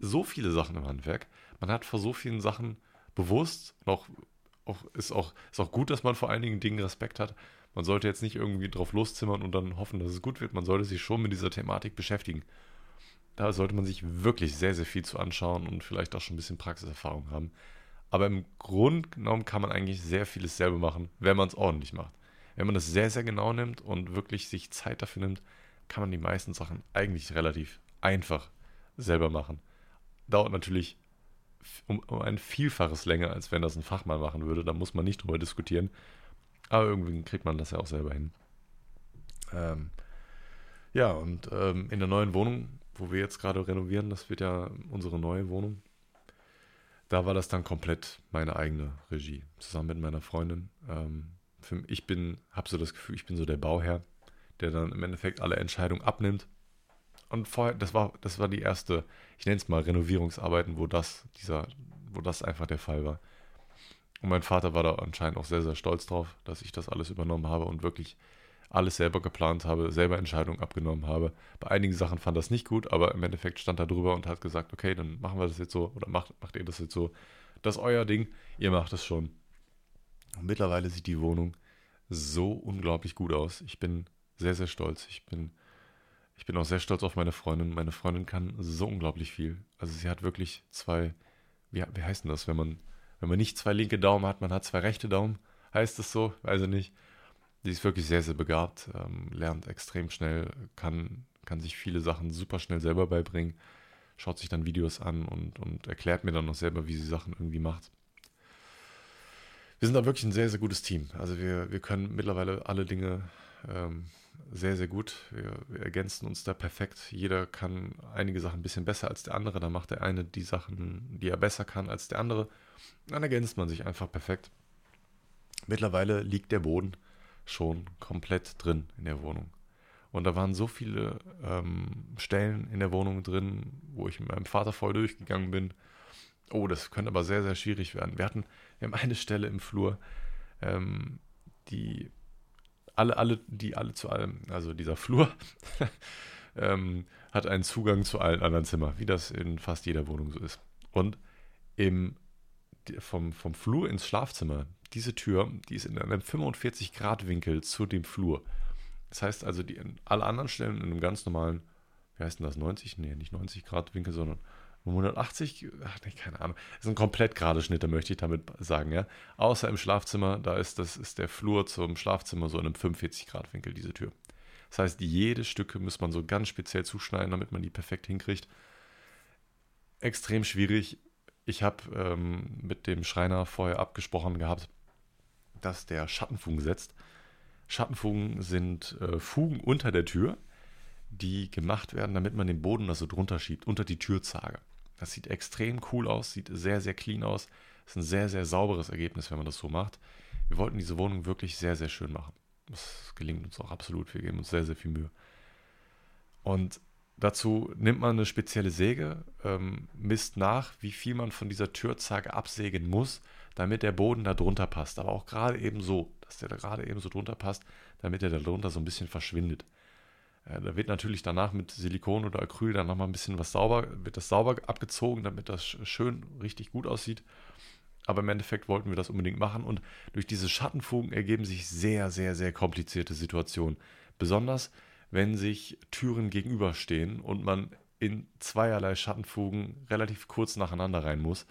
so viele Sachen im Handwerk. Man hat vor so vielen Sachen bewusst, noch, auch, ist, auch, ist auch gut, dass man vor einigen Dingen Respekt hat. Man sollte jetzt nicht irgendwie drauf loszimmern und dann hoffen, dass es gut wird. Man sollte sich schon mit dieser Thematik beschäftigen. Da sollte man sich wirklich sehr, sehr viel zu anschauen und vielleicht auch schon ein bisschen Praxiserfahrung haben. Aber im Grunde genommen kann man eigentlich sehr vieles selber machen, wenn man es ordentlich macht. Wenn man das sehr, sehr genau nimmt und wirklich sich Zeit dafür nimmt, kann man die meisten Sachen eigentlich relativ einfach selber machen. Dauert natürlich um, um ein Vielfaches länger, als wenn das ein Fachmann machen würde. Da muss man nicht drüber diskutieren. Aber irgendwie kriegt man das ja auch selber hin. Ähm, ja, und ähm, in der neuen Wohnung, wo wir jetzt gerade renovieren, das wird ja unsere neue Wohnung. Da war das dann komplett meine eigene Regie. Zusammen mit meiner Freundin. Ähm, Ich bin, habe so das Gefühl, ich bin so der Bauherr, der dann im Endeffekt alle Entscheidungen abnimmt. Und vorher, das war, das war die erste, ich nenne es mal Renovierungsarbeiten, wo das, dieser, wo das einfach der Fall war. Und mein Vater war da anscheinend auch sehr, sehr stolz drauf, dass ich das alles übernommen habe und wirklich alles selber geplant habe, selber Entscheidungen abgenommen habe. Bei einigen Sachen fand das nicht gut, aber im Endeffekt stand er drüber und hat gesagt, okay, dann machen wir das jetzt so oder macht, macht ihr das jetzt so. Das ist euer Ding, ihr macht es schon. Und mittlerweile sieht die Wohnung so unglaublich gut aus. Ich bin sehr, sehr stolz. Ich bin, ich bin auch sehr stolz auf meine Freundin. Meine Freundin kann so unglaublich viel. Also sie hat wirklich zwei, wie, wie heißt denn das, wenn man, wenn man nicht zwei linke Daumen hat, man hat zwei rechte Daumen, heißt das so? Weiß ich nicht. Sie ist wirklich sehr, sehr begabt, ähm, lernt extrem schnell, kann, kann sich viele Sachen super schnell selber beibringen, schaut sich dann Videos an und, und erklärt mir dann noch selber, wie sie Sachen irgendwie macht. Wir sind da wirklich ein sehr, sehr gutes Team. Also wir, wir können mittlerweile alle Dinge ähm, sehr, sehr gut. Wir, wir ergänzen uns da perfekt. Jeder kann einige Sachen ein bisschen besser als der andere. Dann macht der eine die Sachen, die er besser kann als der andere. Dann ergänzt man sich einfach perfekt. Mittlerweile liegt der Boden schon komplett drin in der Wohnung. Und da waren so viele ähm, Stellen in der Wohnung drin, wo ich mit meinem Vater voll durchgegangen bin. Oh, das könnte aber sehr, sehr schwierig werden. Wir hatten, wir haben eine Stelle im Flur, ähm, die alle, alle, die alle zu allem, also dieser Flur, ähm, hat einen Zugang zu allen anderen Zimmern, wie das in fast jeder Wohnung so ist. Und im, vom, vom Flur ins Schlafzimmer, diese Tür, die ist in einem fünfundvierzig Grad Winkel zu dem Flur. Das heißt also, die, alle anderen Stellen in einem ganz normalen, wie heißt denn das, neunzig? Nee, nicht neunzig Grad Winkel, sondern hundertachtzig, ach nee, keine Ahnung. Das ist ein komplett gerade Schnitt, da möchte ich damit sagen, ja. Außer im Schlafzimmer, da ist das ist der Flur zum Schlafzimmer so in einem fünfundvierzig Grad Winkel, diese Tür. Das heißt, jedes Stücke muss man so ganz speziell zuschneiden, damit man die perfekt hinkriegt. Extrem schwierig. Ich habe ähm, mit dem Schreiner vorher abgesprochen gehabt, dass der Schattenfugen setzt. Schattenfugen sind äh, Fugen unter der Tür, die gemacht werden, damit man den Boden also drunter schiebt, unter die Türzage. Das sieht extrem cool aus, sieht sehr, sehr clean aus. Das ist ein sehr, sehr sauberes Ergebnis, wenn man das so macht. Wir wollten diese Wohnung wirklich sehr, sehr schön machen. Das gelingt uns auch absolut. Wir geben uns sehr, sehr viel Mühe. Und dazu nimmt man eine spezielle Säge, ähm, misst nach, wie viel man von dieser Türzage absägen muss, damit der Boden da drunter passt. Aber auch gerade eben so, dass der da gerade eben so drunter passt, damit der da drunter so ein bisschen verschwindet. Da wird natürlich danach mit Silikon oder Acryl dann nochmal ein bisschen was sauber, wird das sauber abgezogen, damit das schön richtig gut aussieht. Aber im Endeffekt wollten wir das unbedingt machen und durch diese Schattenfugen ergeben sich sehr, sehr, sehr komplizierte Situationen. Besonders, wenn sich Türen gegenüberstehen und man in zweierlei Schattenfugen relativ kurz nacheinander rein muss.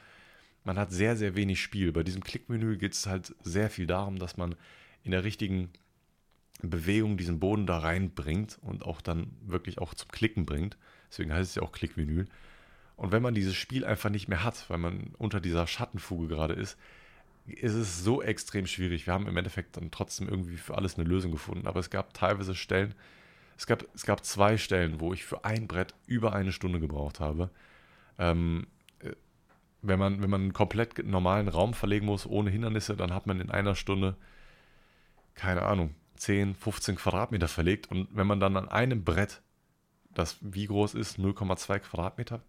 Man hat sehr, sehr wenig Spiel. Bei diesem Klickmenü geht es halt sehr viel darum, dass man in der richtigen Bewegung diesen Boden da reinbringt und auch dann wirklich auch zum Klicken bringt. Deswegen heißt es ja auch Klickmenü. Und wenn man dieses Spiel einfach nicht mehr hat, weil man unter dieser Schattenfuge gerade ist, ist es so extrem schwierig. Wir haben im Endeffekt dann trotzdem irgendwie für alles eine Lösung gefunden. Aber es gab teilweise Stellen, es gab, es gab zwei Stellen, wo ich für ein Brett über eine Stunde gebraucht habe. Ähm, wenn man, wenn man einen komplett normalen Raum verlegen muss, ohne Hindernisse, dann hat man in einer Stunde, keine Ahnung, zehn, fünfzehn Quadratmeter verlegt und wenn man dann an einem Brett, das wie groß ist, null Komma zwei Quadratmeter,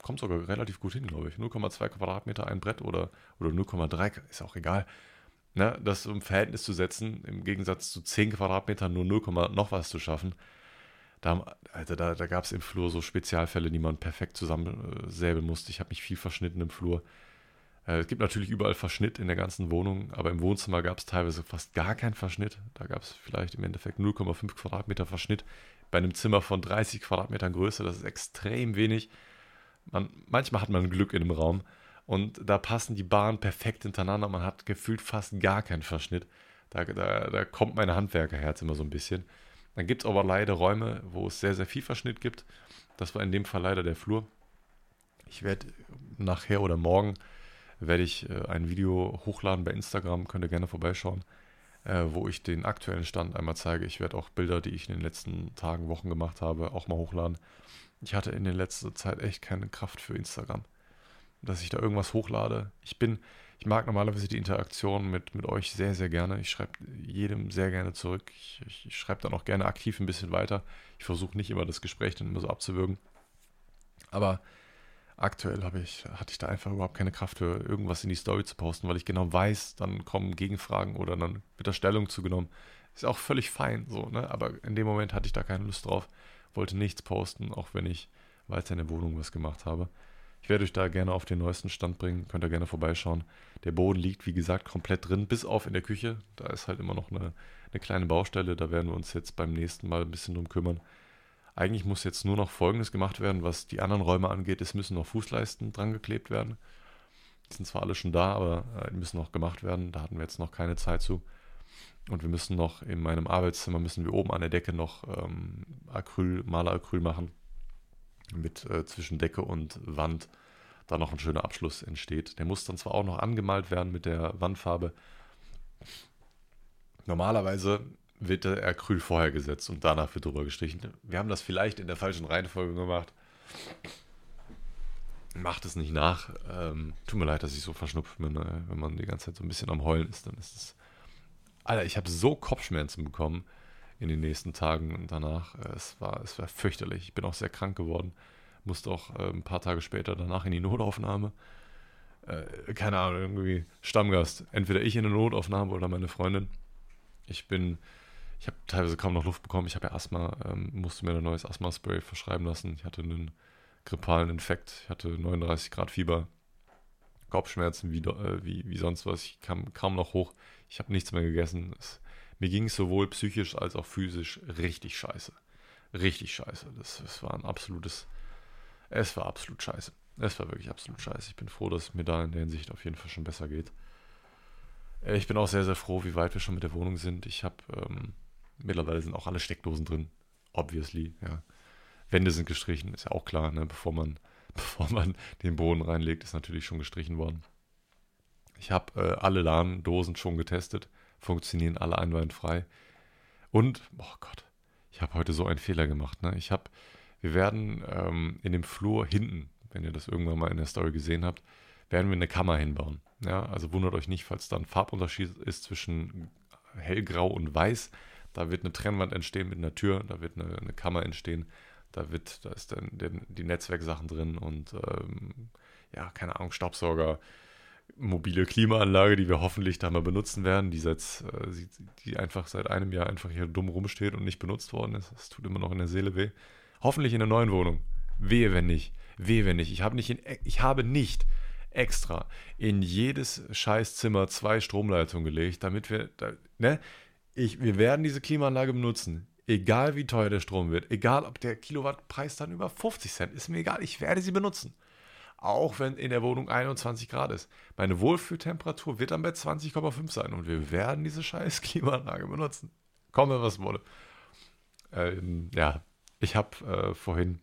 kommt sogar relativ gut hin, glaube ich, null Komma zwei Quadratmeter ein Brett oder, oder null Komma drei, ist auch egal, ne, das im Verhältnis zu setzen, im Gegensatz zu zehn Quadratmeter nur null, noch was zu schaffen, da, also da, da gab es im Flur so Spezialfälle, die man perfekt zusammensäbeln musste. Ich habe mich viel verschnitten im Flur. Es gibt natürlich überall Verschnitt in der ganzen Wohnung, aber im Wohnzimmer gab es teilweise fast gar keinen Verschnitt. Da gab es vielleicht im Endeffekt null Komma fünf Quadratmeter Verschnitt. Bei einem Zimmer von dreißig Quadratmetern Größe, das ist extrem wenig. Man, manchmal hat man Glück in einem Raum und da passen die Bahnen perfekt hintereinander. Man hat gefühlt fast gar keinen Verschnitt. Da, da, da kommt mein Handwerkerherz immer so ein bisschen. Dann gibt es aber leider Räume, wo es sehr, sehr viel Verschnitt gibt. Das war in dem Fall leider der Flur. Ich werde nachher oder morgen... werde ich ein Video hochladen bei Instagram, könnt ihr gerne vorbeischauen, wo ich den aktuellen Stand einmal zeige. Ich werde auch Bilder, die ich in den letzten Tagen, Wochen gemacht habe, auch mal hochladen. Ich hatte in der letzten Zeit echt keine Kraft für Instagram, dass ich da irgendwas hochlade. Ich bin, ich mag normalerweise die Interaktion mit, mit euch sehr, sehr gerne. Ich schreibe jedem sehr gerne zurück. Ich, ich, ich schreibe dann auch gerne aktiv ein bisschen weiter. Ich versuche nicht immer das Gespräch dann immer so abzuwürgen. Aber aktuell habe ich, hatte ich da einfach überhaupt keine Kraft für, irgendwas in die Story zu posten, weil ich genau weiß, dann kommen Gegenfragen oder dann wird da Stellung zugenommen. Ist auch völlig fein so, ne? Aber in dem Moment hatte ich da keine Lust drauf, wollte nichts posten, auch wenn ich weiter in der Wohnung was gemacht habe. Ich werde euch da gerne auf den neuesten Stand bringen, könnt ihr gerne vorbeischauen. Der Boden liegt, wie gesagt, komplett drin, bis auf in der Küche. Da ist halt immer noch eine, eine kleine Baustelle, da werden wir uns jetzt beim nächsten Mal ein bisschen drum kümmern. Eigentlich muss jetzt nur noch Folgendes gemacht werden, was die anderen Räume angeht. Es müssen noch Fußleisten dran geklebt werden. Die sind zwar alle schon da, aber die müssen noch gemacht werden. Da hatten wir jetzt noch keine Zeit zu. Und wir müssen noch, in meinem Arbeitszimmer müssen wir oben an der Decke noch ähm, Acryl, Maleracryl machen. Mit äh, zwischen Decke und Wand da noch ein schöner Abschluss entsteht. Der muss dann zwar auch noch angemalt werden mit der Wandfarbe. Normalerweise wird der Acryl vorher gesetzt und danach wird drüber gestrichen. Wir haben das vielleicht in der falschen Reihenfolge gemacht. Macht es nicht nach. Ähm, tut mir leid, dass ich so verschnupft bin. Ne? Wenn man die ganze Zeit so ein bisschen am Heulen ist, dann ist es... Alter, ich habe so Kopfschmerzen bekommen in den nächsten Tagen und danach. Es war, es war fürchterlich. Ich bin auch sehr krank geworden. Musste auch äh, ein paar Tage später danach in die Notaufnahme. Äh, keine Ahnung, irgendwie Stammgast. Entweder ich in der Notaufnahme oder meine Freundin. Ich bin, ich habe teilweise kaum noch Luft bekommen. Ich habe ja Asthma, ähm, musste mir ein neues Asthma-Spray verschreiben lassen. Ich hatte einen grippalen Infekt. Ich hatte neununddreißig Grad Fieber. Kopfschmerzen wie, äh, wie, wie sonst was. Ich kam kaum noch hoch. Ich habe nichts mehr gegessen. Es, mir ging es sowohl psychisch als auch physisch richtig scheiße. Richtig scheiße. Das, das war ein absolutes... Es war absolut scheiße. Es war wirklich absolut scheiße. Ich bin froh, dass es mir da in der Hinsicht auf jeden Fall schon besser geht. Ich bin auch sehr, sehr froh, wie weit wir schon mit der Wohnung sind. Ich habe, ähm, mittlerweile sind auch alle Steckdosen drin. Obviously, ja. Wände sind gestrichen, ist ja auch klar, ne? Bevor man, bevor man den Boden reinlegt, ist natürlich schon gestrichen worden. Ich habe äh, alle LAN-Dosen schon getestet. Funktionieren alle einwandfrei. Und, oh Gott, ich habe heute so einen Fehler gemacht, ne? Ich habe... Wir werden ähm, in dem Flur hinten, wenn ihr das irgendwann mal in der Story gesehen habt, werden wir eine Kammer hinbauen. Ja, also wundert euch nicht, falls da ein Farbunterschied ist zwischen hellgrau und weiß. Da wird eine Trennwand entstehen mit einer Tür, da wird eine, eine Kammer entstehen, da wird, da ist dann den, die Netzwerksachen drin und ähm, ja, keine Ahnung, Staubsauger, mobile Klimaanlage, die wir hoffentlich da mal benutzen werden, die, seit, äh, die einfach seit einem Jahr einfach hier dumm rumsteht und nicht benutzt worden ist. Das tut immer noch in der Seele weh. Hoffentlich in der neuen Wohnung. Wehe, wenn nicht. Wehe, wenn nicht. Ich habe nicht, in, ich habe nicht extra in jedes Scheißzimmer zwei Stromleitungen gelegt, damit wir, da, ne? Ich, wir werden diese Klimaanlage benutzen. Egal wie teuer der Strom wird. Egal ob der Kilowattpreis dann über fünfzig Cent ist. Mir egal. Ich werde sie benutzen. Auch wenn in der Wohnung einundzwanzig Grad ist. Meine Wohlfühltemperatur wird dann bei zwanzig Komma fünf sein. Und wir werden diese scheiß Klimaanlage benutzen. Komme, was wolle. Ähm, ja. Ich habe äh, vorhin,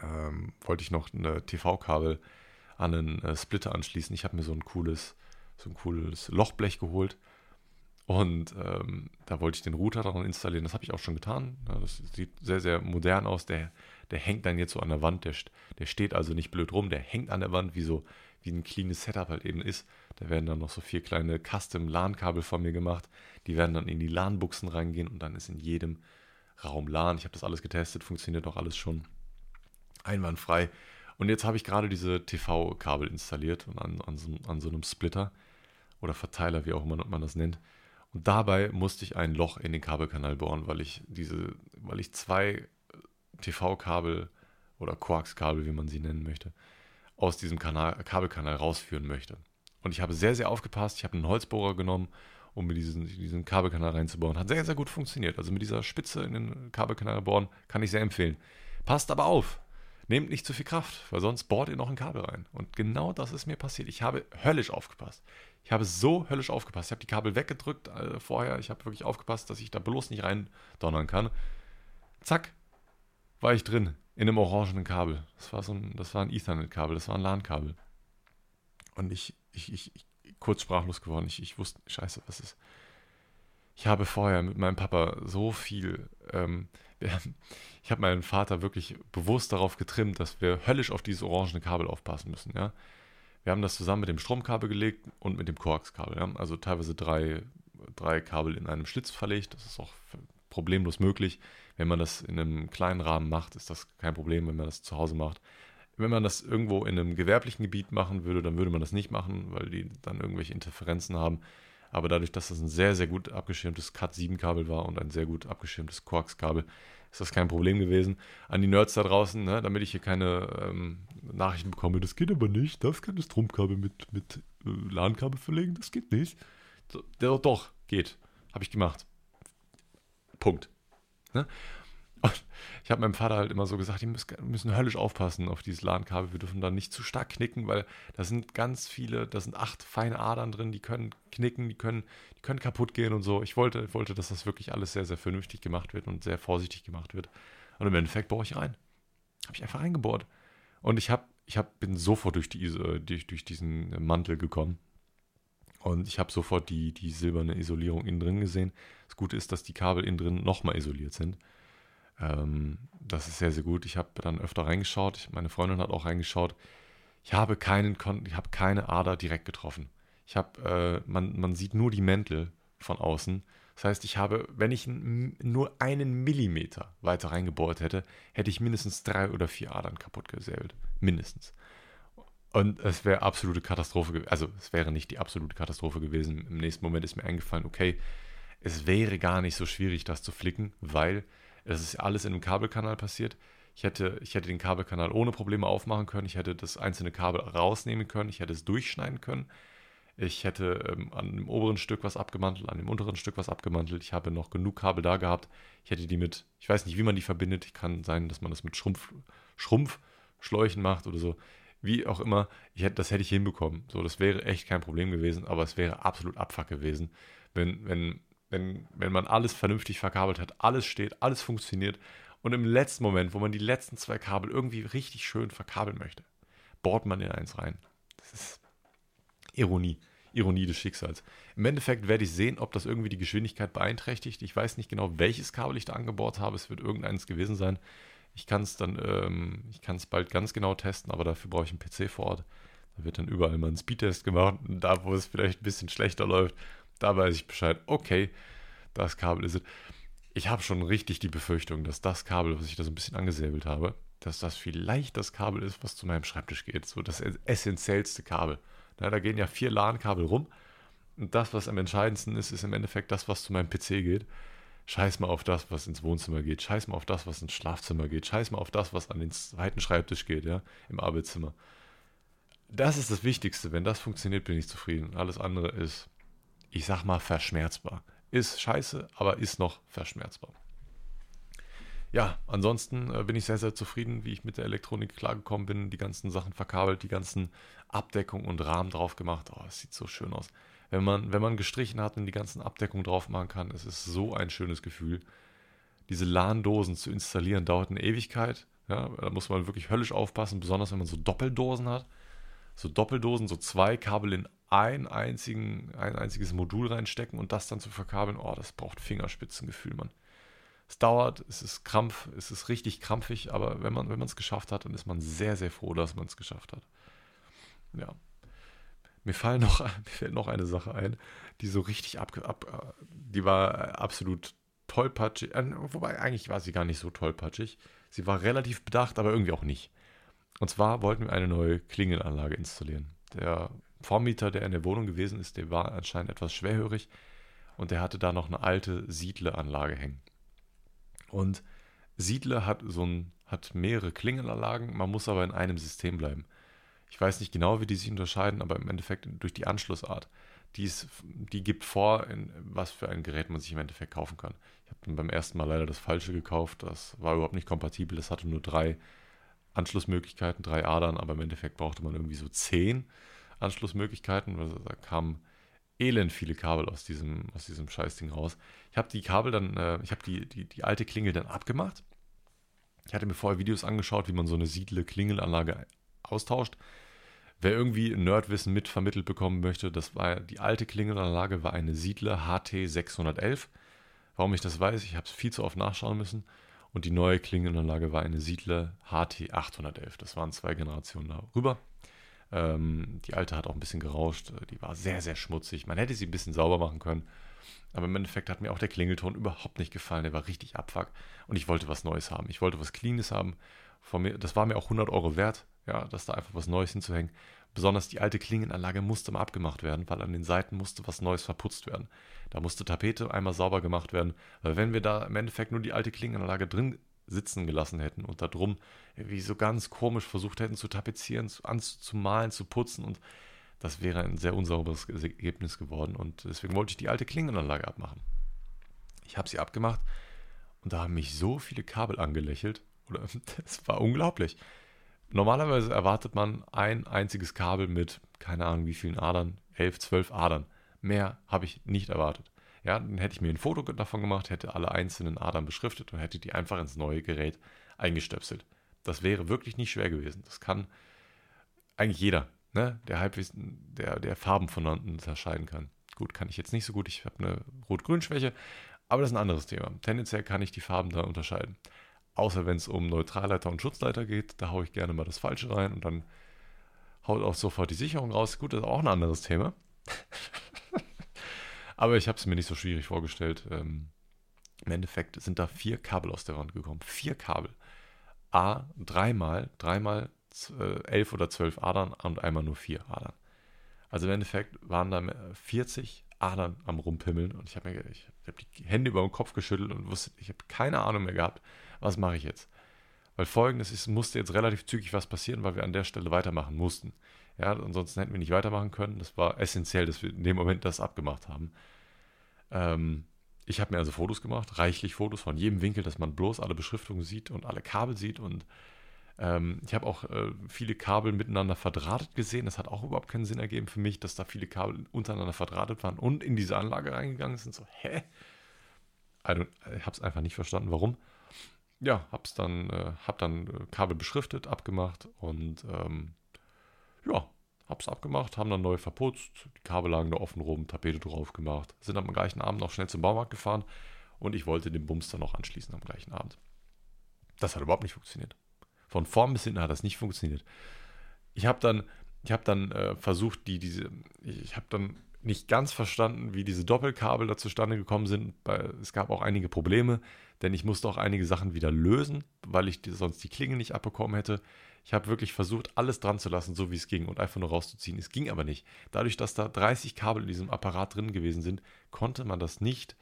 ähm, wollte ich noch ein T V-Kabel an einen äh, Splitter anschließen. Ich habe mir so ein cooles, so ein cooles Lochblech geholt und ähm, da wollte ich den Router dran installieren. Das habe ich auch schon getan. Ja, das sieht sehr, sehr modern aus. Der, der hängt dann jetzt so an der Wand. Der, der steht also nicht blöd rum. Der hängt an der Wand, wie so wie ein cleanes Setup halt eben ist. Da werden dann noch so vier kleine Custom-LAN-Kabel von mir gemacht. Die werden dann in die LAN-Buchsen reingehen und dann ist in jedem Raum LAN, ich habe das alles getestet, funktioniert auch alles schon einwandfrei. Und jetzt habe ich gerade diese T V-Kabel installiert und an, an, so, an so einem Splitter oder Verteiler, wie auch immer man das nennt. Und dabei musste ich ein Loch in den Kabelkanal bohren, weil ich diese, weil ich zwei T V-Kabel oder Coax-Kabel, wie man sie nennen möchte, aus diesem Kanal, Kabelkanal rausführen möchte. Und ich habe sehr, sehr aufgepasst, ich habe einen Holzbohrer genommen, um mit diesen, diesen Kabelkanal reinzubauen. Hat sehr, sehr gut funktioniert. Also mit dieser Spitze in den Kabelkanal bohren, kann ich sehr empfehlen. Passt aber auf, nehmt nicht zu viel Kraft, weil sonst bohrt ihr noch ein Kabel rein. Und genau das ist mir passiert. Ich habe höllisch aufgepasst. Ich habe so höllisch aufgepasst. Ich habe die Kabel weggedrückt äh, vorher. Ich habe wirklich aufgepasst, dass ich da bloß nicht rein donnern kann. Zack, war ich drin in einem orangenen Kabel. Das war so ein, das war ein Ethernet-Kabel, das war ein LAN-Kabel. Und ich, ich, ich, ich kurz sprachlos geworden. Ich, ich wusste, scheiße, was ist. Ich habe vorher mit meinem Papa so viel, ähm, haben, ich habe meinen Vater wirklich bewusst darauf getrimmt, dass wir höllisch auf dieses orangene Kabel aufpassen müssen. Ja? Wir haben das zusammen mit dem Stromkabel gelegt und mit dem Koaxkabel. Ja? Also teilweise drei, drei Kabel in einem Schlitz verlegt. Das ist auch problemlos möglich. Wenn man das in einem kleinen Rahmen macht, ist das kein Problem, wenn man das zu Hause macht. Wenn man das irgendwo in einem gewerblichen Gebiet machen würde, dann würde man das nicht machen, weil die dann irgendwelche Interferenzen haben. Aber dadurch, dass das ein sehr, sehr gut abgeschirmtes Cat sieben Kabel war und ein sehr gut abgeschirmtes Coax-Kabel, ist das kein Problem gewesen. An die Nerds da draußen, ne, damit ich hier keine ähm, Nachrichten bekomme, das geht aber nicht, darfst keine Stromkabel mit, mit äh, LAN-Kabel verlegen, das geht nicht. So, doch, doch, geht. Habe ich gemacht. Punkt. Ne? Ich habe meinem Vater halt immer so gesagt, die müssen höllisch aufpassen auf dieses LAN-Kabel, wir dürfen da nicht zu stark knicken, weil da sind ganz viele, da sind acht feine Adern drin, die können knicken, die können, die können kaputt gehen und so. Ich wollte, wollte, dass das wirklich alles sehr, sehr vernünftig gemacht wird und sehr vorsichtig gemacht wird. Und im Endeffekt bohre ich rein. Habe ich einfach reingebohrt. Und ich, hab, ich hab, bin sofort durch, die, durch, durch diesen Mantel gekommen. Und ich habe sofort die, die silberne Isolierung innen drin gesehen. Das Gute ist, dass die Kabel innen drin nochmal isoliert sind. Ähm, das ist sehr, sehr gut. Ich habe dann öfter reingeschaut. Meine Freundin hat auch reingeschaut. Ich habe keinen, Kon- ich habe keine Ader direkt getroffen. Ich habe, äh, man, man sieht nur die Mäntel von außen. Das heißt, ich habe, wenn ich nur einen Millimeter weiter reingebohrt hätte, hätte ich mindestens drei oder vier Adern kaputt gesäbelt. Mindestens. Und es wäre absolute Katastrophe gewesen. Also es wäre nicht die absolute Katastrophe gewesen. Im nächsten Moment ist mir eingefallen, okay, es wäre gar nicht so schwierig, das zu flicken, weil es ist alles in einem Kabelkanal passiert. Ich hätte, ich hätte den Kabelkanal ohne Probleme aufmachen können. Ich hätte das einzelne Kabel rausnehmen können. Ich hätte es durchschneiden können. Ich hätte ähm, an dem oberen Stück was abgemantelt, an dem unteren Stück was abgemantelt. Ich habe noch genug Kabel da gehabt. Ich hätte die mit, ich weiß nicht, wie man die verbindet. Kann sein, dass man das mit Schrumpf, Schrumpfschläuchen macht oder so. Wie auch immer, ich hätte, das hätte ich hinbekommen. So, das wäre echt kein Problem gewesen, aber es wäre absolut Abfuck gewesen, wenn, wenn, wenn, wenn man alles vernünftig verkabelt hat, alles steht, alles funktioniert und im letzten Moment, wo man die letzten zwei Kabel irgendwie richtig schön verkabeln möchte, bohrt man in eins rein. Das ist Ironie, Ironie des Schicksals. Im Endeffekt werde ich sehen, ob das irgendwie die Geschwindigkeit beeinträchtigt. Ich weiß nicht genau, welches Kabel ich da angebohrt habe, es wird irgendeines gewesen sein. Ich kann es dann, ähm, ich kann es bald ganz genau testen, aber dafür brauche ich einen P C vor Ort. Da wird dann überall mal ein Speedtest gemacht, und da wo es vielleicht ein bisschen schlechter läuft, da weiß ich Bescheid, okay, das Kabel ist es. Ich habe schon richtig die Befürchtung, dass das Kabel, was ich da so ein bisschen angesäbelt habe, dass das vielleicht das Kabel ist, was zu meinem Schreibtisch geht, so das essentiellste Kabel. Na, da gehen ja vier LAN-Kabel rum und das, was am entscheidendsten ist, ist im Endeffekt das, was zu meinem P C geht. Scheiß mal auf das, was ins Wohnzimmer geht. Scheiß mal auf das, was ins Schlafzimmer geht. Scheiß mal auf das, was an den zweiten Schreibtisch geht, ja, im Arbeitszimmer. Das ist das Wichtigste. Wenn das funktioniert, bin ich zufrieden. Alles andere ist, ich sag mal, verschmerzbar. Ist scheiße, aber ist noch verschmerzbar. Ja, ansonsten äh, bin ich sehr, sehr zufrieden, wie ich mit der Elektronik klargekommen bin. Die ganzen Sachen verkabelt, die ganzen Abdeckung und Rahmen drauf gemacht. Oh, es sieht so schön aus. Wenn man, wenn man gestrichen hat und die ganzen Abdeckungen drauf machen kann, es ist so ein schönes Gefühl. Diese LAN-Dosen zu installieren, dauert eine Ewigkeit. Ja, da muss man wirklich höllisch aufpassen, besonders wenn man so Doppeldosen hat. So Doppeldosen, so zwei Kabel in ein, einzigen, ein einziges Modul reinstecken und das dann zu verkabeln, oh, das braucht Fingerspitzengefühl, Mann. Es dauert, es ist krampf, es ist richtig krampfig, aber wenn man, wenn man es geschafft hat, dann ist man sehr, sehr froh, dass man es geschafft hat. Ja. Mir, fallen noch, mir fällt noch eine Sache ein, die so richtig ab, ab die war absolut tollpatschig, wobei eigentlich war sie gar nicht so tollpatschig. Sie war relativ bedacht, aber irgendwie auch nicht. Und zwar wollten wir eine neue Klingelanlage installieren. Der Vormieter, der in der Wohnung gewesen ist, der war anscheinend etwas schwerhörig und der hatte da noch eine alte Siedle-Anlage hängen. Und Siedle hat, so ein, hat mehrere Klingelanlagen, man muss aber in einem System bleiben. Ich weiß nicht genau, wie die sich unterscheiden, aber im Endeffekt durch die Anschlussart. Die, ist, die gibt vor, in was für ein Gerät man sich im Endeffekt kaufen kann. Ich habe beim ersten Mal leider das Falsche gekauft. Das war überhaupt nicht kompatibel. Das hatte nur drei Anschlussmöglichkeiten, drei Adern, aber im Endeffekt brauchte man irgendwie so zehn Anschlussmöglichkeiten. Also da kamen elend viele Kabel aus diesem, aus diesem Scheißding raus. Ich habe die Kabel dann, äh, ich habe die, die, die alte Klingel dann abgemacht. Ich hatte mir vorher Videos angeschaut, wie man so eine Siedle-Klingelanlage austauscht. Wer irgendwie Nerdwissen mitvermittelt bekommen möchte, das war die alte Klingelanlage, war eine Siedle H T sechshundertelf. Warum ich das weiß, ich habe es viel zu oft nachschauen müssen. Und die neue Klingelanlage war eine Siedle H T achthundertelf. Das waren zwei Generationen darüber. Ähm, die alte hat auch ein bisschen gerauscht. Die war sehr, sehr schmutzig. Man hätte sie ein bisschen sauber machen können. Aber im Endeffekt hat mir auch der Klingelton überhaupt nicht gefallen. Der war richtig abfuck. Und ich wollte was Neues haben. Ich wollte was Cleanes haben. Von mir, das war mir auch hundert Euro wert, ja, dass da einfach was Neues hinzuhängen. Besonders die alte Klingelanlage musste mal abgemacht werden, weil an den Seiten musste was Neues verputzt werden. Da musste Tapete einmal sauber gemacht werden. Weil wenn wir da im Endeffekt nur die alte Klingelanlage drin sitzen gelassen hätten und da drum irgendwie so ganz komisch versucht hätten zu tapezieren, zu, anzu, zu malen, zu putzen, und das wäre ein sehr unsauberes Ergebnis geworden. Und deswegen wollte ich die alte Klingelanlage abmachen. Ich habe sie abgemacht und da haben mich so viele Kabel angelächelt. Oder, das war unglaublich. Normalerweise erwartet man ein einziges Kabel mit, keine Ahnung wie vielen Adern, elf, zwölf Adern. Mehr habe ich nicht erwartet. Ja, dann hätte ich mir ein Foto davon gemacht, hätte alle einzelnen Adern beschriftet und hätte die einfach ins neue Gerät eingestöpselt. Das wäre wirklich nicht schwer gewesen. Das kann eigentlich jeder, ne? Der halbwegs, der, der Farben voneinander unterscheiden kann. Gut, kann ich jetzt nicht so gut, ich habe eine Rot-Grün-Schwäche, aber das ist ein anderes Thema. Tendenziell kann ich die Farben da unterscheiden. Außer wenn es um Neutralleiter und Schutzleiter geht, da haue ich gerne mal das Falsche rein und dann haut auch sofort die Sicherung raus. Gut, das ist auch ein anderes Thema. Aber ich habe es mir nicht so schwierig vorgestellt. Ähm, im Endeffekt sind da vier Kabel aus der Wand gekommen. Vier Kabel. A, dreimal, dreimal äh, elf oder zwölf Adern und einmal nur vier Adern. Also im Endeffekt waren da vierzig Adern am Rumpimmeln und ich habe mir ich hab die Hände über den Kopf geschüttelt und wusste, ich habe keine Ahnung mehr gehabt, was mache ich jetzt. Weil Folgendes ist, musste jetzt relativ zügig was passieren, weil wir an der Stelle weitermachen mussten. Ja, ansonsten hätten wir nicht weitermachen können. Das war essentiell, dass wir in dem Moment das abgemacht haben. Ähm, ich habe mir also Fotos gemacht, reichlich Fotos von jedem Winkel, dass man bloß alle Beschriftungen sieht und alle Kabel sieht. Und ähm, ich habe auch äh, viele Kabel miteinander verdrahtet gesehen. Das hat auch überhaupt keinen Sinn ergeben für mich, dass da viele Kabel untereinander verdrahtet waren und in diese Anlage reingegangen sind. So, hä? Also, ich habe es einfach nicht verstanden, warum. Ja, habe dann, äh, hab dann Kabel beschriftet, abgemacht und... Ähm, Ja, hab's abgemacht, haben dann neu verputzt, die Kabel lagen da offen rum, Tapete drauf gemacht, sind am gleichen Abend noch schnell zum Baumarkt gefahren und ich wollte den Bums dann noch anschließen am gleichen Abend. Das hat überhaupt nicht funktioniert. Von vorn bis hinten hat das nicht funktioniert. Ich habe dann, ich hab dann äh, versucht, die diese, ich habe dann nicht ganz verstanden, wie diese Doppelkabel da zustande gekommen sind. Es gab auch einige Probleme, denn ich musste auch einige Sachen wieder lösen, weil ich sonst die Klinge nicht abbekommen hätte. Ich habe wirklich versucht, alles dran zu lassen, so wie es ging und einfach nur rauszuziehen. Es ging aber nicht. Dadurch, dass da dreißig Kabel in diesem Apparat drin gewesen sind, konnte man das nicht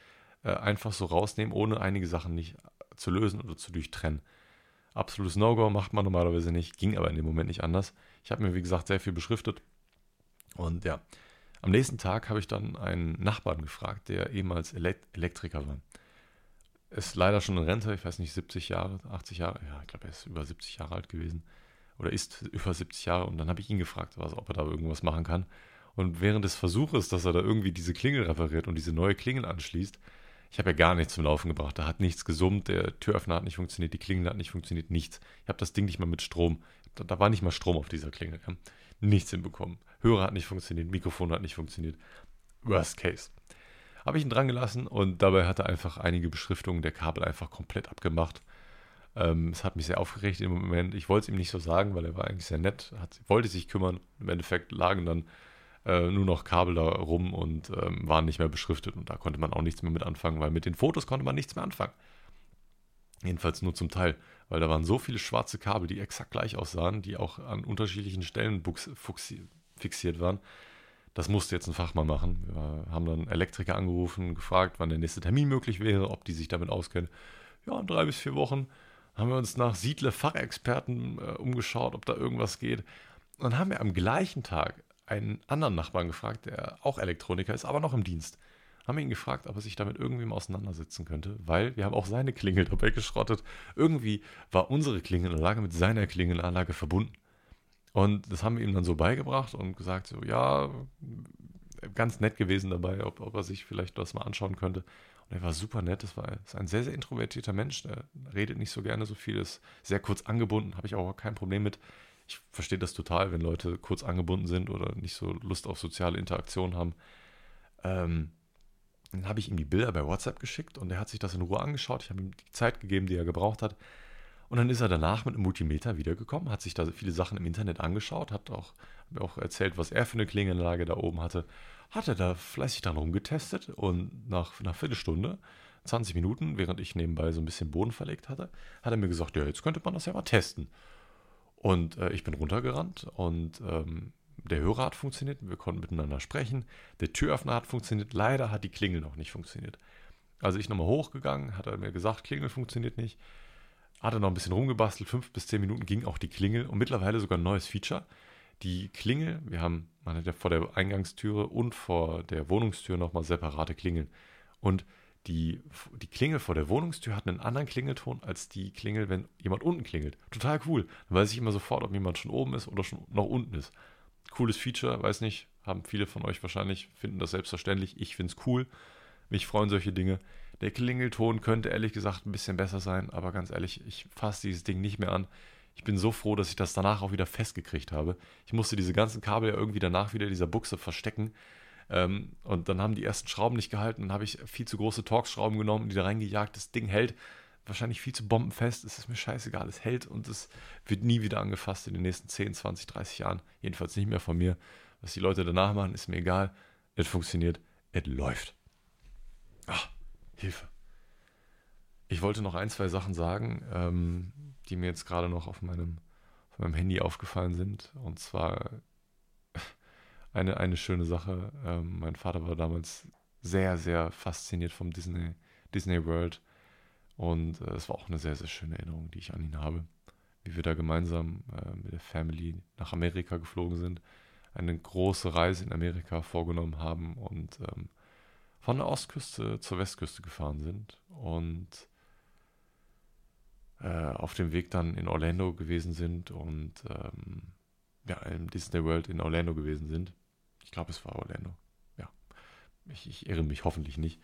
äh, einfach so rausnehmen, ohne einige Sachen nicht zu lösen oder zu durchtrennen. Absolutes No-Go, macht man normalerweise nicht, ging aber in dem Moment nicht anders. Ich habe mir, wie gesagt, sehr viel beschriftet und ja, am nächsten Tag habe ich dann einen Nachbarn gefragt, der ehemals Elekt- Elektriker war. Ist leider schon in Rente, ich weiß nicht, siebzig Jahre, achtzig Jahre, ja, ich glaube, er ist über siebzig Jahre alt gewesen. Oder ist über siebzig Jahre und dann habe ich ihn gefragt, was, ob er da irgendwas machen kann. Und während des Versuches, dass er da irgendwie diese Klingel repariert und diese neue Klingel anschließt, ich habe ja gar nichts zum Laufen gebracht, da hat nichts gesummt, der Türöffner hat nicht funktioniert, die Klingel hat nicht funktioniert, nichts. Ich habe das Ding nicht mal mit Strom, da, da war nicht mal Strom auf dieser Klingel, ja. Nichts hinbekommen. Hörer hat nicht funktioniert, Mikrofon hat nicht funktioniert. Worst Case. Habe ich ihn dran gelassen und dabei hat er einfach einige Beschriftungen der Kabel einfach komplett abgemacht. Ähm, es hat mich sehr aufgeregt im Moment. Ich wollte es ihm nicht so sagen, weil er war eigentlich sehr nett, hat, wollte sich kümmern. Im Endeffekt lagen dann äh, nur noch Kabel da rum und ähm, waren nicht mehr beschriftet. Und da konnte man auch nichts mehr mit anfangen, weil mit den Fotos konnte man nichts mehr anfangen. Jedenfalls nur zum Teil, weil da waren so viele schwarze Kabel, die exakt gleich aussahen, die auch an unterschiedlichen Stellen buchs- fuchsi- fixiert waren. Das musste jetzt ein Fachmann machen. Wir haben dann Elektriker angerufen, gefragt, wann der nächste Termin möglich wäre, ob die sich damit auskennen. Ja, in drei bis vier Wochen haben wir uns nach Siedle-Fachexperten äh, umgeschaut, ob da irgendwas geht. Und dann haben wir am gleichen Tag einen anderen Nachbarn gefragt, der auch Elektroniker ist, aber noch im Dienst. Haben wir ihn gefragt, ob er sich damit irgendwie mal auseinandersetzen könnte, weil wir haben auch seine Klingel dabei geschrottet. Irgendwie war unsere Klingelanlage mit seiner Klingelanlage verbunden. Und das haben wir ihm dann so beigebracht und gesagt, so ja, ganz nett gewesen dabei, ob, ob er sich vielleicht das mal anschauen könnte. Und er war super nett, das war ist ein sehr, sehr introvertierter Mensch, der redet nicht so gerne so viel, ist sehr kurz angebunden, habe ich auch kein Problem mit. Ich verstehe das total, wenn Leute kurz angebunden sind oder nicht so Lust auf soziale Interaktion haben. Ähm, Dann habe ich ihm die Bilder bei WhatsApp geschickt und er hat sich das in Ruhe angeschaut. Ich habe ihm die Zeit gegeben, die er gebraucht hat. Und dann ist er danach mit einem Multimeter wiedergekommen, hat sich da viele Sachen im Internet angeschaut, hat auch, hat mir auch erzählt, was er für eine Klingelanlage da oben hatte. Hat er da fleißig dran rumgetestet und nach einer Viertelstunde, zwanzig Minuten, während ich nebenbei so ein bisschen Boden verlegt hatte, hat er mir gesagt, ja, jetzt könnte man das ja mal testen. Und äh, ich bin runtergerannt und... Ähm, Der Hörer hat funktioniert, wir konnten miteinander sprechen. Der Türöffner hat funktioniert, leider hat die Klingel noch nicht funktioniert. Also ich nochmal hochgegangen, hat er mir gesagt, Klingel funktioniert nicht. Hat er noch ein bisschen rumgebastelt, fünf bis zehn Minuten ging auch die Klingel und mittlerweile sogar ein neues Feature. Die Klingel, wir haben, man hat ja vor der Eingangstüre und vor der Wohnungstür nochmal separate Klingeln. Und die, die Klingel vor der Wohnungstür hat einen anderen Klingelton als die Klingel, wenn jemand unten klingelt. Total cool, dann weiß ich immer sofort, ob jemand schon oben ist oder schon noch unten ist. Cooles Feature, weiß nicht, haben viele von euch wahrscheinlich, finden das selbstverständlich. Ich finde es cool, mich freuen solche Dinge. Der Klingelton könnte ehrlich gesagt ein bisschen besser sein, aber ganz ehrlich, ich fasse dieses Ding nicht mehr an. Ich bin so froh, dass ich das danach auch wieder festgekriegt habe. Ich musste diese ganzen Kabel ja irgendwie danach wieder in dieser Buchse verstecken ähm, und dann haben die ersten Schrauben nicht gehalten. Dann habe ich viel zu große Torx-Schrauben genommen und die da reingejagt. Das Ding hält wahrscheinlich viel zu bombenfest, es ist mir scheißegal, es hält und es wird nie wieder angefasst in den nächsten zehn, zwanzig, dreißig Jahren. Jedenfalls nicht mehr von mir. Was die Leute danach machen, ist mir egal. Es funktioniert, es läuft. Ach, Hilfe. Ich wollte noch ein, zwei Sachen sagen, ähm, die mir jetzt gerade noch auf meinem, auf meinem Handy aufgefallen sind. Und zwar eine, eine schöne Sache. Ähm, mein Vater war damals sehr, sehr fasziniert vom Disney, Disney World. Und äh, es war auch eine sehr, sehr schöne Erinnerung, die ich an ihn habe. Wie wir da gemeinsam äh, mit der Family nach Amerika geflogen sind, eine große Reise in Amerika vorgenommen haben und ähm, von der Ostküste zur Westküste gefahren sind. Und auf dem Weg dann in Orlando gewesen sind und ähm, ja, im Disney World in Orlando gewesen sind. Ich glaube, es war Orlando. Ja, ich, ich irre mich hoffentlich nicht.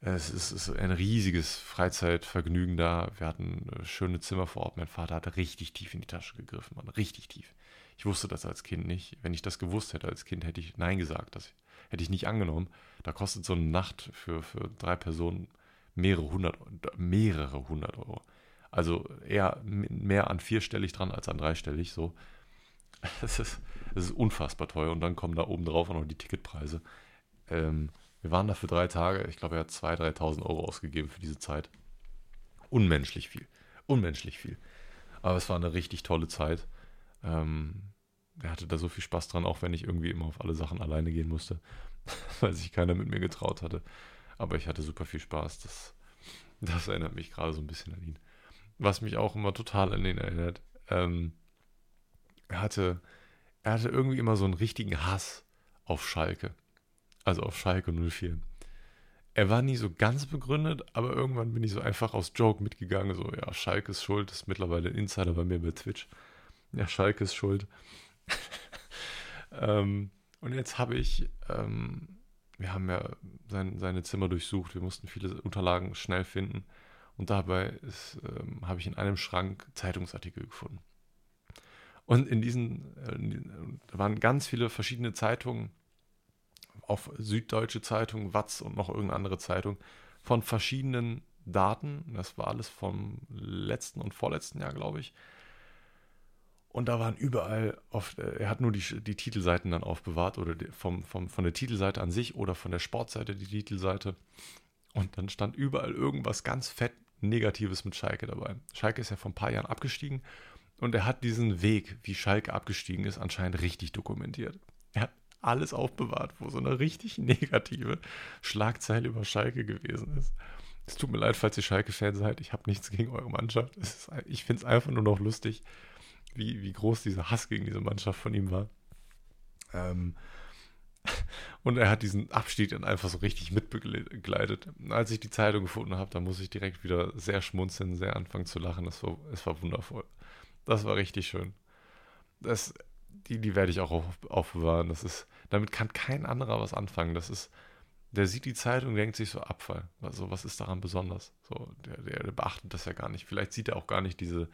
Es ist, es ist ein riesiges Freizeitvergnügen da. Wir hatten schöne Zimmer vor Ort. Mein Vater hat richtig tief in die Tasche gegriffen, Mann. Richtig tief. Ich wusste das als Kind nicht. Wenn ich das gewusst hätte als Kind, hätte ich Nein gesagt. Das hätte ich nicht angenommen. Da kostet so eine Nacht für, für drei Personen mehrere hundert, mehrere hundert Euro. Also eher mehr an vierstellig dran als an dreistellig. So. Es ist, es ist unfassbar teuer. Und dann kommen da oben drauf auch noch die Ticketpreise. Ähm, wir waren da für drei Tage. Ich glaube, er hat zweitausend, dreitausend Euro ausgegeben für diese Zeit. Unmenschlich viel. Unmenschlich viel. Aber es war eine richtig tolle Zeit. Ähm, er hatte da so viel Spaß dran, auch wenn ich irgendwie immer auf alle Sachen alleine gehen musste, weil sich keiner mit mir getraut hatte. Aber ich hatte super viel Spaß. Das, das erinnert mich gerade so ein bisschen an ihn. Was mich auch immer total an ihn erinnert, ähm, er hatte, er hatte irgendwie immer so einen richtigen Hass auf Schalke. Also auf Schalke null vier. Er war nie so ganz begründet, aber irgendwann bin ich so einfach aus Joke mitgegangen, so, ja, Schalke ist schuld, ist mittlerweile ein Insider bei mir bei Twitch. Ja, Schalke ist schuld. ähm, und jetzt habe ich, ähm, wir haben ja sein, seine Zimmer durchsucht, wir mussten viele Unterlagen schnell finden. Und dabei ähm, habe ich in einem Schrank Zeitungsartikel gefunden. Und in diesen äh, waren ganz viele verschiedene Zeitungen, auch Süddeutsche Zeitung, Watz und noch irgendeine andere Zeitung, von verschiedenen Daten. Das war alles vom letzten und vorletzten Jahr, glaube ich. Und da waren überall, oft, äh, er hat nur die, die Titelseiten dann aufbewahrt, oder die, vom, vom, von der Titelseite an sich oder von der Sportseite die Titelseite. Und dann stand überall irgendwas ganz fett Negatives mit Schalke dabei. Schalke ist ja vor ein paar Jahren abgestiegen und er hat diesen Weg, wie Schalke abgestiegen ist, anscheinend richtig dokumentiert. Er hat alles aufbewahrt, wo so eine richtig negative Schlagzeile über Schalke gewesen ist. Es tut mir leid, falls ihr Schalke-Fan seid, ich habe nichts gegen eure Mannschaft. Es ist, ich finde es einfach nur noch lustig, wie, wie groß dieser Hass gegen diese Mannschaft von ihm war. Ähm... Und er hat diesen Abstieg dann einfach so richtig mitbegleitet. Als ich die Zeitung gefunden habe, da muss ich direkt wieder sehr schmunzeln, sehr anfangen zu lachen. Es war, es war wundervoll. Das war richtig schön. Das, die, die werde ich auch auf, aufbewahren. Das ist, damit kann kein anderer was anfangen. Das ist, der sieht die Zeitung, denkt sich so, Abfall. Also, was ist daran besonders? So, der, der beachtet das ja gar nicht. Vielleicht sieht er auch gar nicht diese,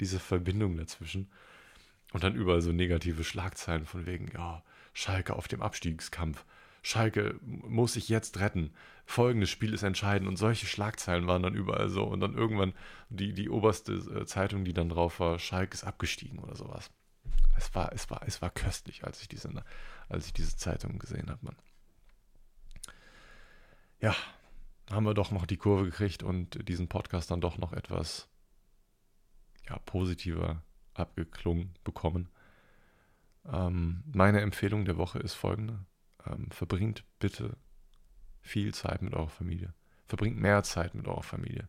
diese Verbindung dazwischen. Und dann überall so negative Schlagzeilen von wegen, ja, Schalke auf dem Abstiegskampf. Schalke muss sich jetzt retten. Folgendes Spiel ist entscheidend. Und solche Schlagzeilen waren dann überall so. Und dann irgendwann die, die oberste Zeitung, die dann drauf war, Schalke ist abgestiegen oder sowas. Es war, es war, es war köstlich, als ich diese, als ich diese Zeitung gesehen habe, Mann. Ja, haben wir doch noch die Kurve gekriegt und diesen Podcast dann doch noch etwas ja, positiver abgeklungen bekommen. Ähm, meine Empfehlung der Woche ist folgende. Ähm, verbringt bitte viel Zeit mit eurer Familie. Verbringt mehr Zeit mit eurer Familie.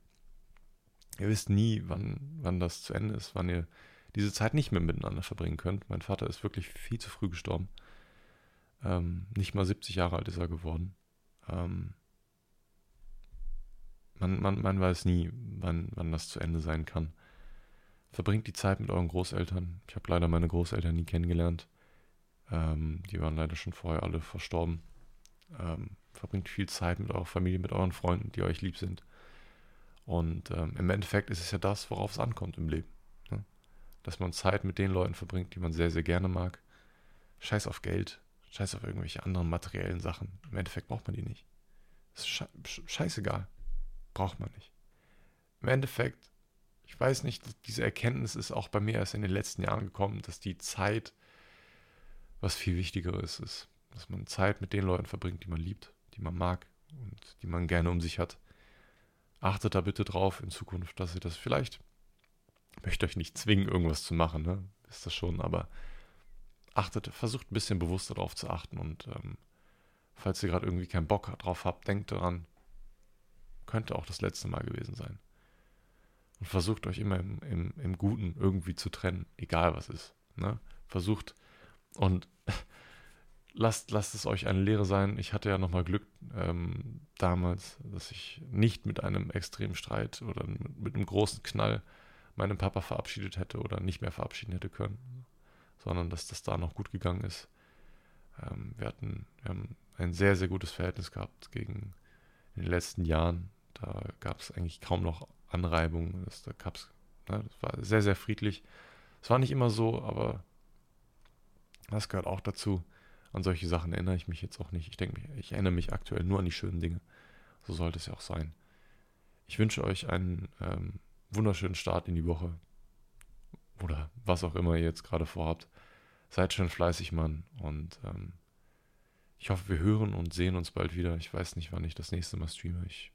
Ihr wisst nie, wann, wann das zu Ende ist, wann ihr diese Zeit nicht mehr miteinander verbringen könnt. Mein Vater ist wirklich viel zu früh gestorben. Ähm, nicht mal siebzig Jahre alt ist er geworden. Ähm, man, man, man weiß nie, wann, wann das zu Ende sein kann. Verbringt die Zeit mit euren Großeltern. Ich habe leider meine Großeltern nie kennengelernt. Ähm, die waren leider schon vorher alle verstorben. Ähm, verbringt viel Zeit mit eurer Familie, mit euren Freunden, die euch lieb sind. Und ähm, im Endeffekt ist es ja das, worauf es ankommt im Leben. Ne? Dass man Zeit mit den Leuten verbringt, die man sehr, sehr gerne mag. Scheiß auf Geld. Scheiß auf irgendwelche anderen materiellen Sachen. Im Endeffekt braucht man die nicht. Das ist scheißegal. Braucht man nicht. Im Endeffekt Ich weiß nicht, diese Erkenntnis ist auch bei mir erst in den letzten Jahren gekommen, dass die Zeit was viel Wichtigeres ist. Dass man Zeit mit den Leuten verbringt, die man liebt, die man mag und die man gerne um sich hat. Achtet da bitte drauf in Zukunft, dass ihr das vielleicht, ich möchte euch nicht zwingen, irgendwas zu machen, ne? Ist das schon, aber achtet, versucht ein bisschen bewusster darauf zu achten und ähm, falls ihr gerade irgendwie keinen Bock drauf habt, denkt daran, könnte auch das letzte Mal gewesen sein. Und versucht euch immer im, im, im Guten irgendwie zu trennen, egal was ist. Ne? Versucht und lasst, lasst es euch eine Lehre sein. Ich hatte ja nochmal Glück ähm, damals, dass ich nicht mit einem extremen Streit oder mit, mit einem großen Knall meinen Papa verabschiedet hätte oder nicht mehr verabschieden hätte können, sondern dass das da noch gut gegangen ist. Ähm, wir hatten wir haben ein sehr, sehr gutes Verhältnis gehabt gegen in den letzten Jahren. Da gab es eigentlich kaum noch Anreibung, das, da gab's, ne, das war sehr, sehr friedlich. Es war nicht immer so, aber das gehört auch dazu. An solche Sachen erinnere ich mich jetzt auch nicht. Ich denke, ich erinnere mich aktuell nur an die schönen Dinge. So sollte es ja auch sein. Ich wünsche euch einen ähm, wunderschönen Start in die Woche oder was auch immer ihr jetzt gerade vorhabt. Seid schön fleißig, Mann. Und ähm, ich hoffe, wir hören und sehen uns bald wieder. Ich weiß nicht, wann ich das nächste Mal streame. Ich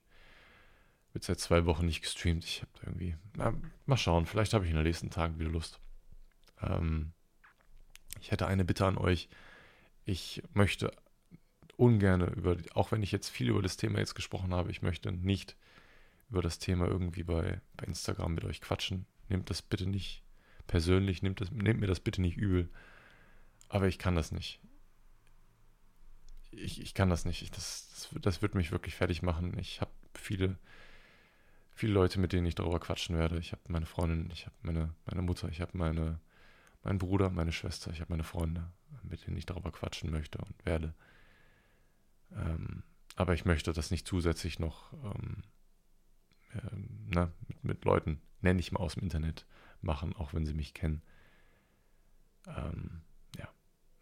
wird seit zwei Wochen nicht gestreamt. Ich habe irgendwie... Na, mal schauen, vielleicht habe ich in den nächsten Tagen wieder Lust. Ähm, ich hätte eine Bitte an euch. Ich möchte ungern über... Auch wenn ich jetzt viel über das Thema jetzt gesprochen habe, ich möchte nicht über das Thema irgendwie bei, bei Instagram mit euch quatschen. Nehmt das bitte nicht persönlich. Nehmt, das, nehmt mir das bitte nicht übel. Aber ich kann das nicht. Ich, ich kann das nicht. Ich, das, das, das wird mich wirklich fertig machen. Ich habe viele... viele Leute, mit denen ich darüber quatschen werde. Ich habe meine Freundin, ich habe meine, meine Mutter, ich habe meine, meinen Bruder, meine Schwester, ich habe meine Freunde, mit denen ich darüber quatschen möchte und werde. Ähm, aber ich möchte das nicht zusätzlich noch ähm, äh, na, mit, mit Leuten, nenne ich mal, aus dem Internet machen, auch wenn sie mich kennen. Ähm, ja,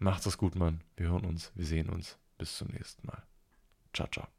macht's es gut, Mann. Wir hören uns, wir sehen uns. Bis zum nächsten Mal. Ciao, ciao.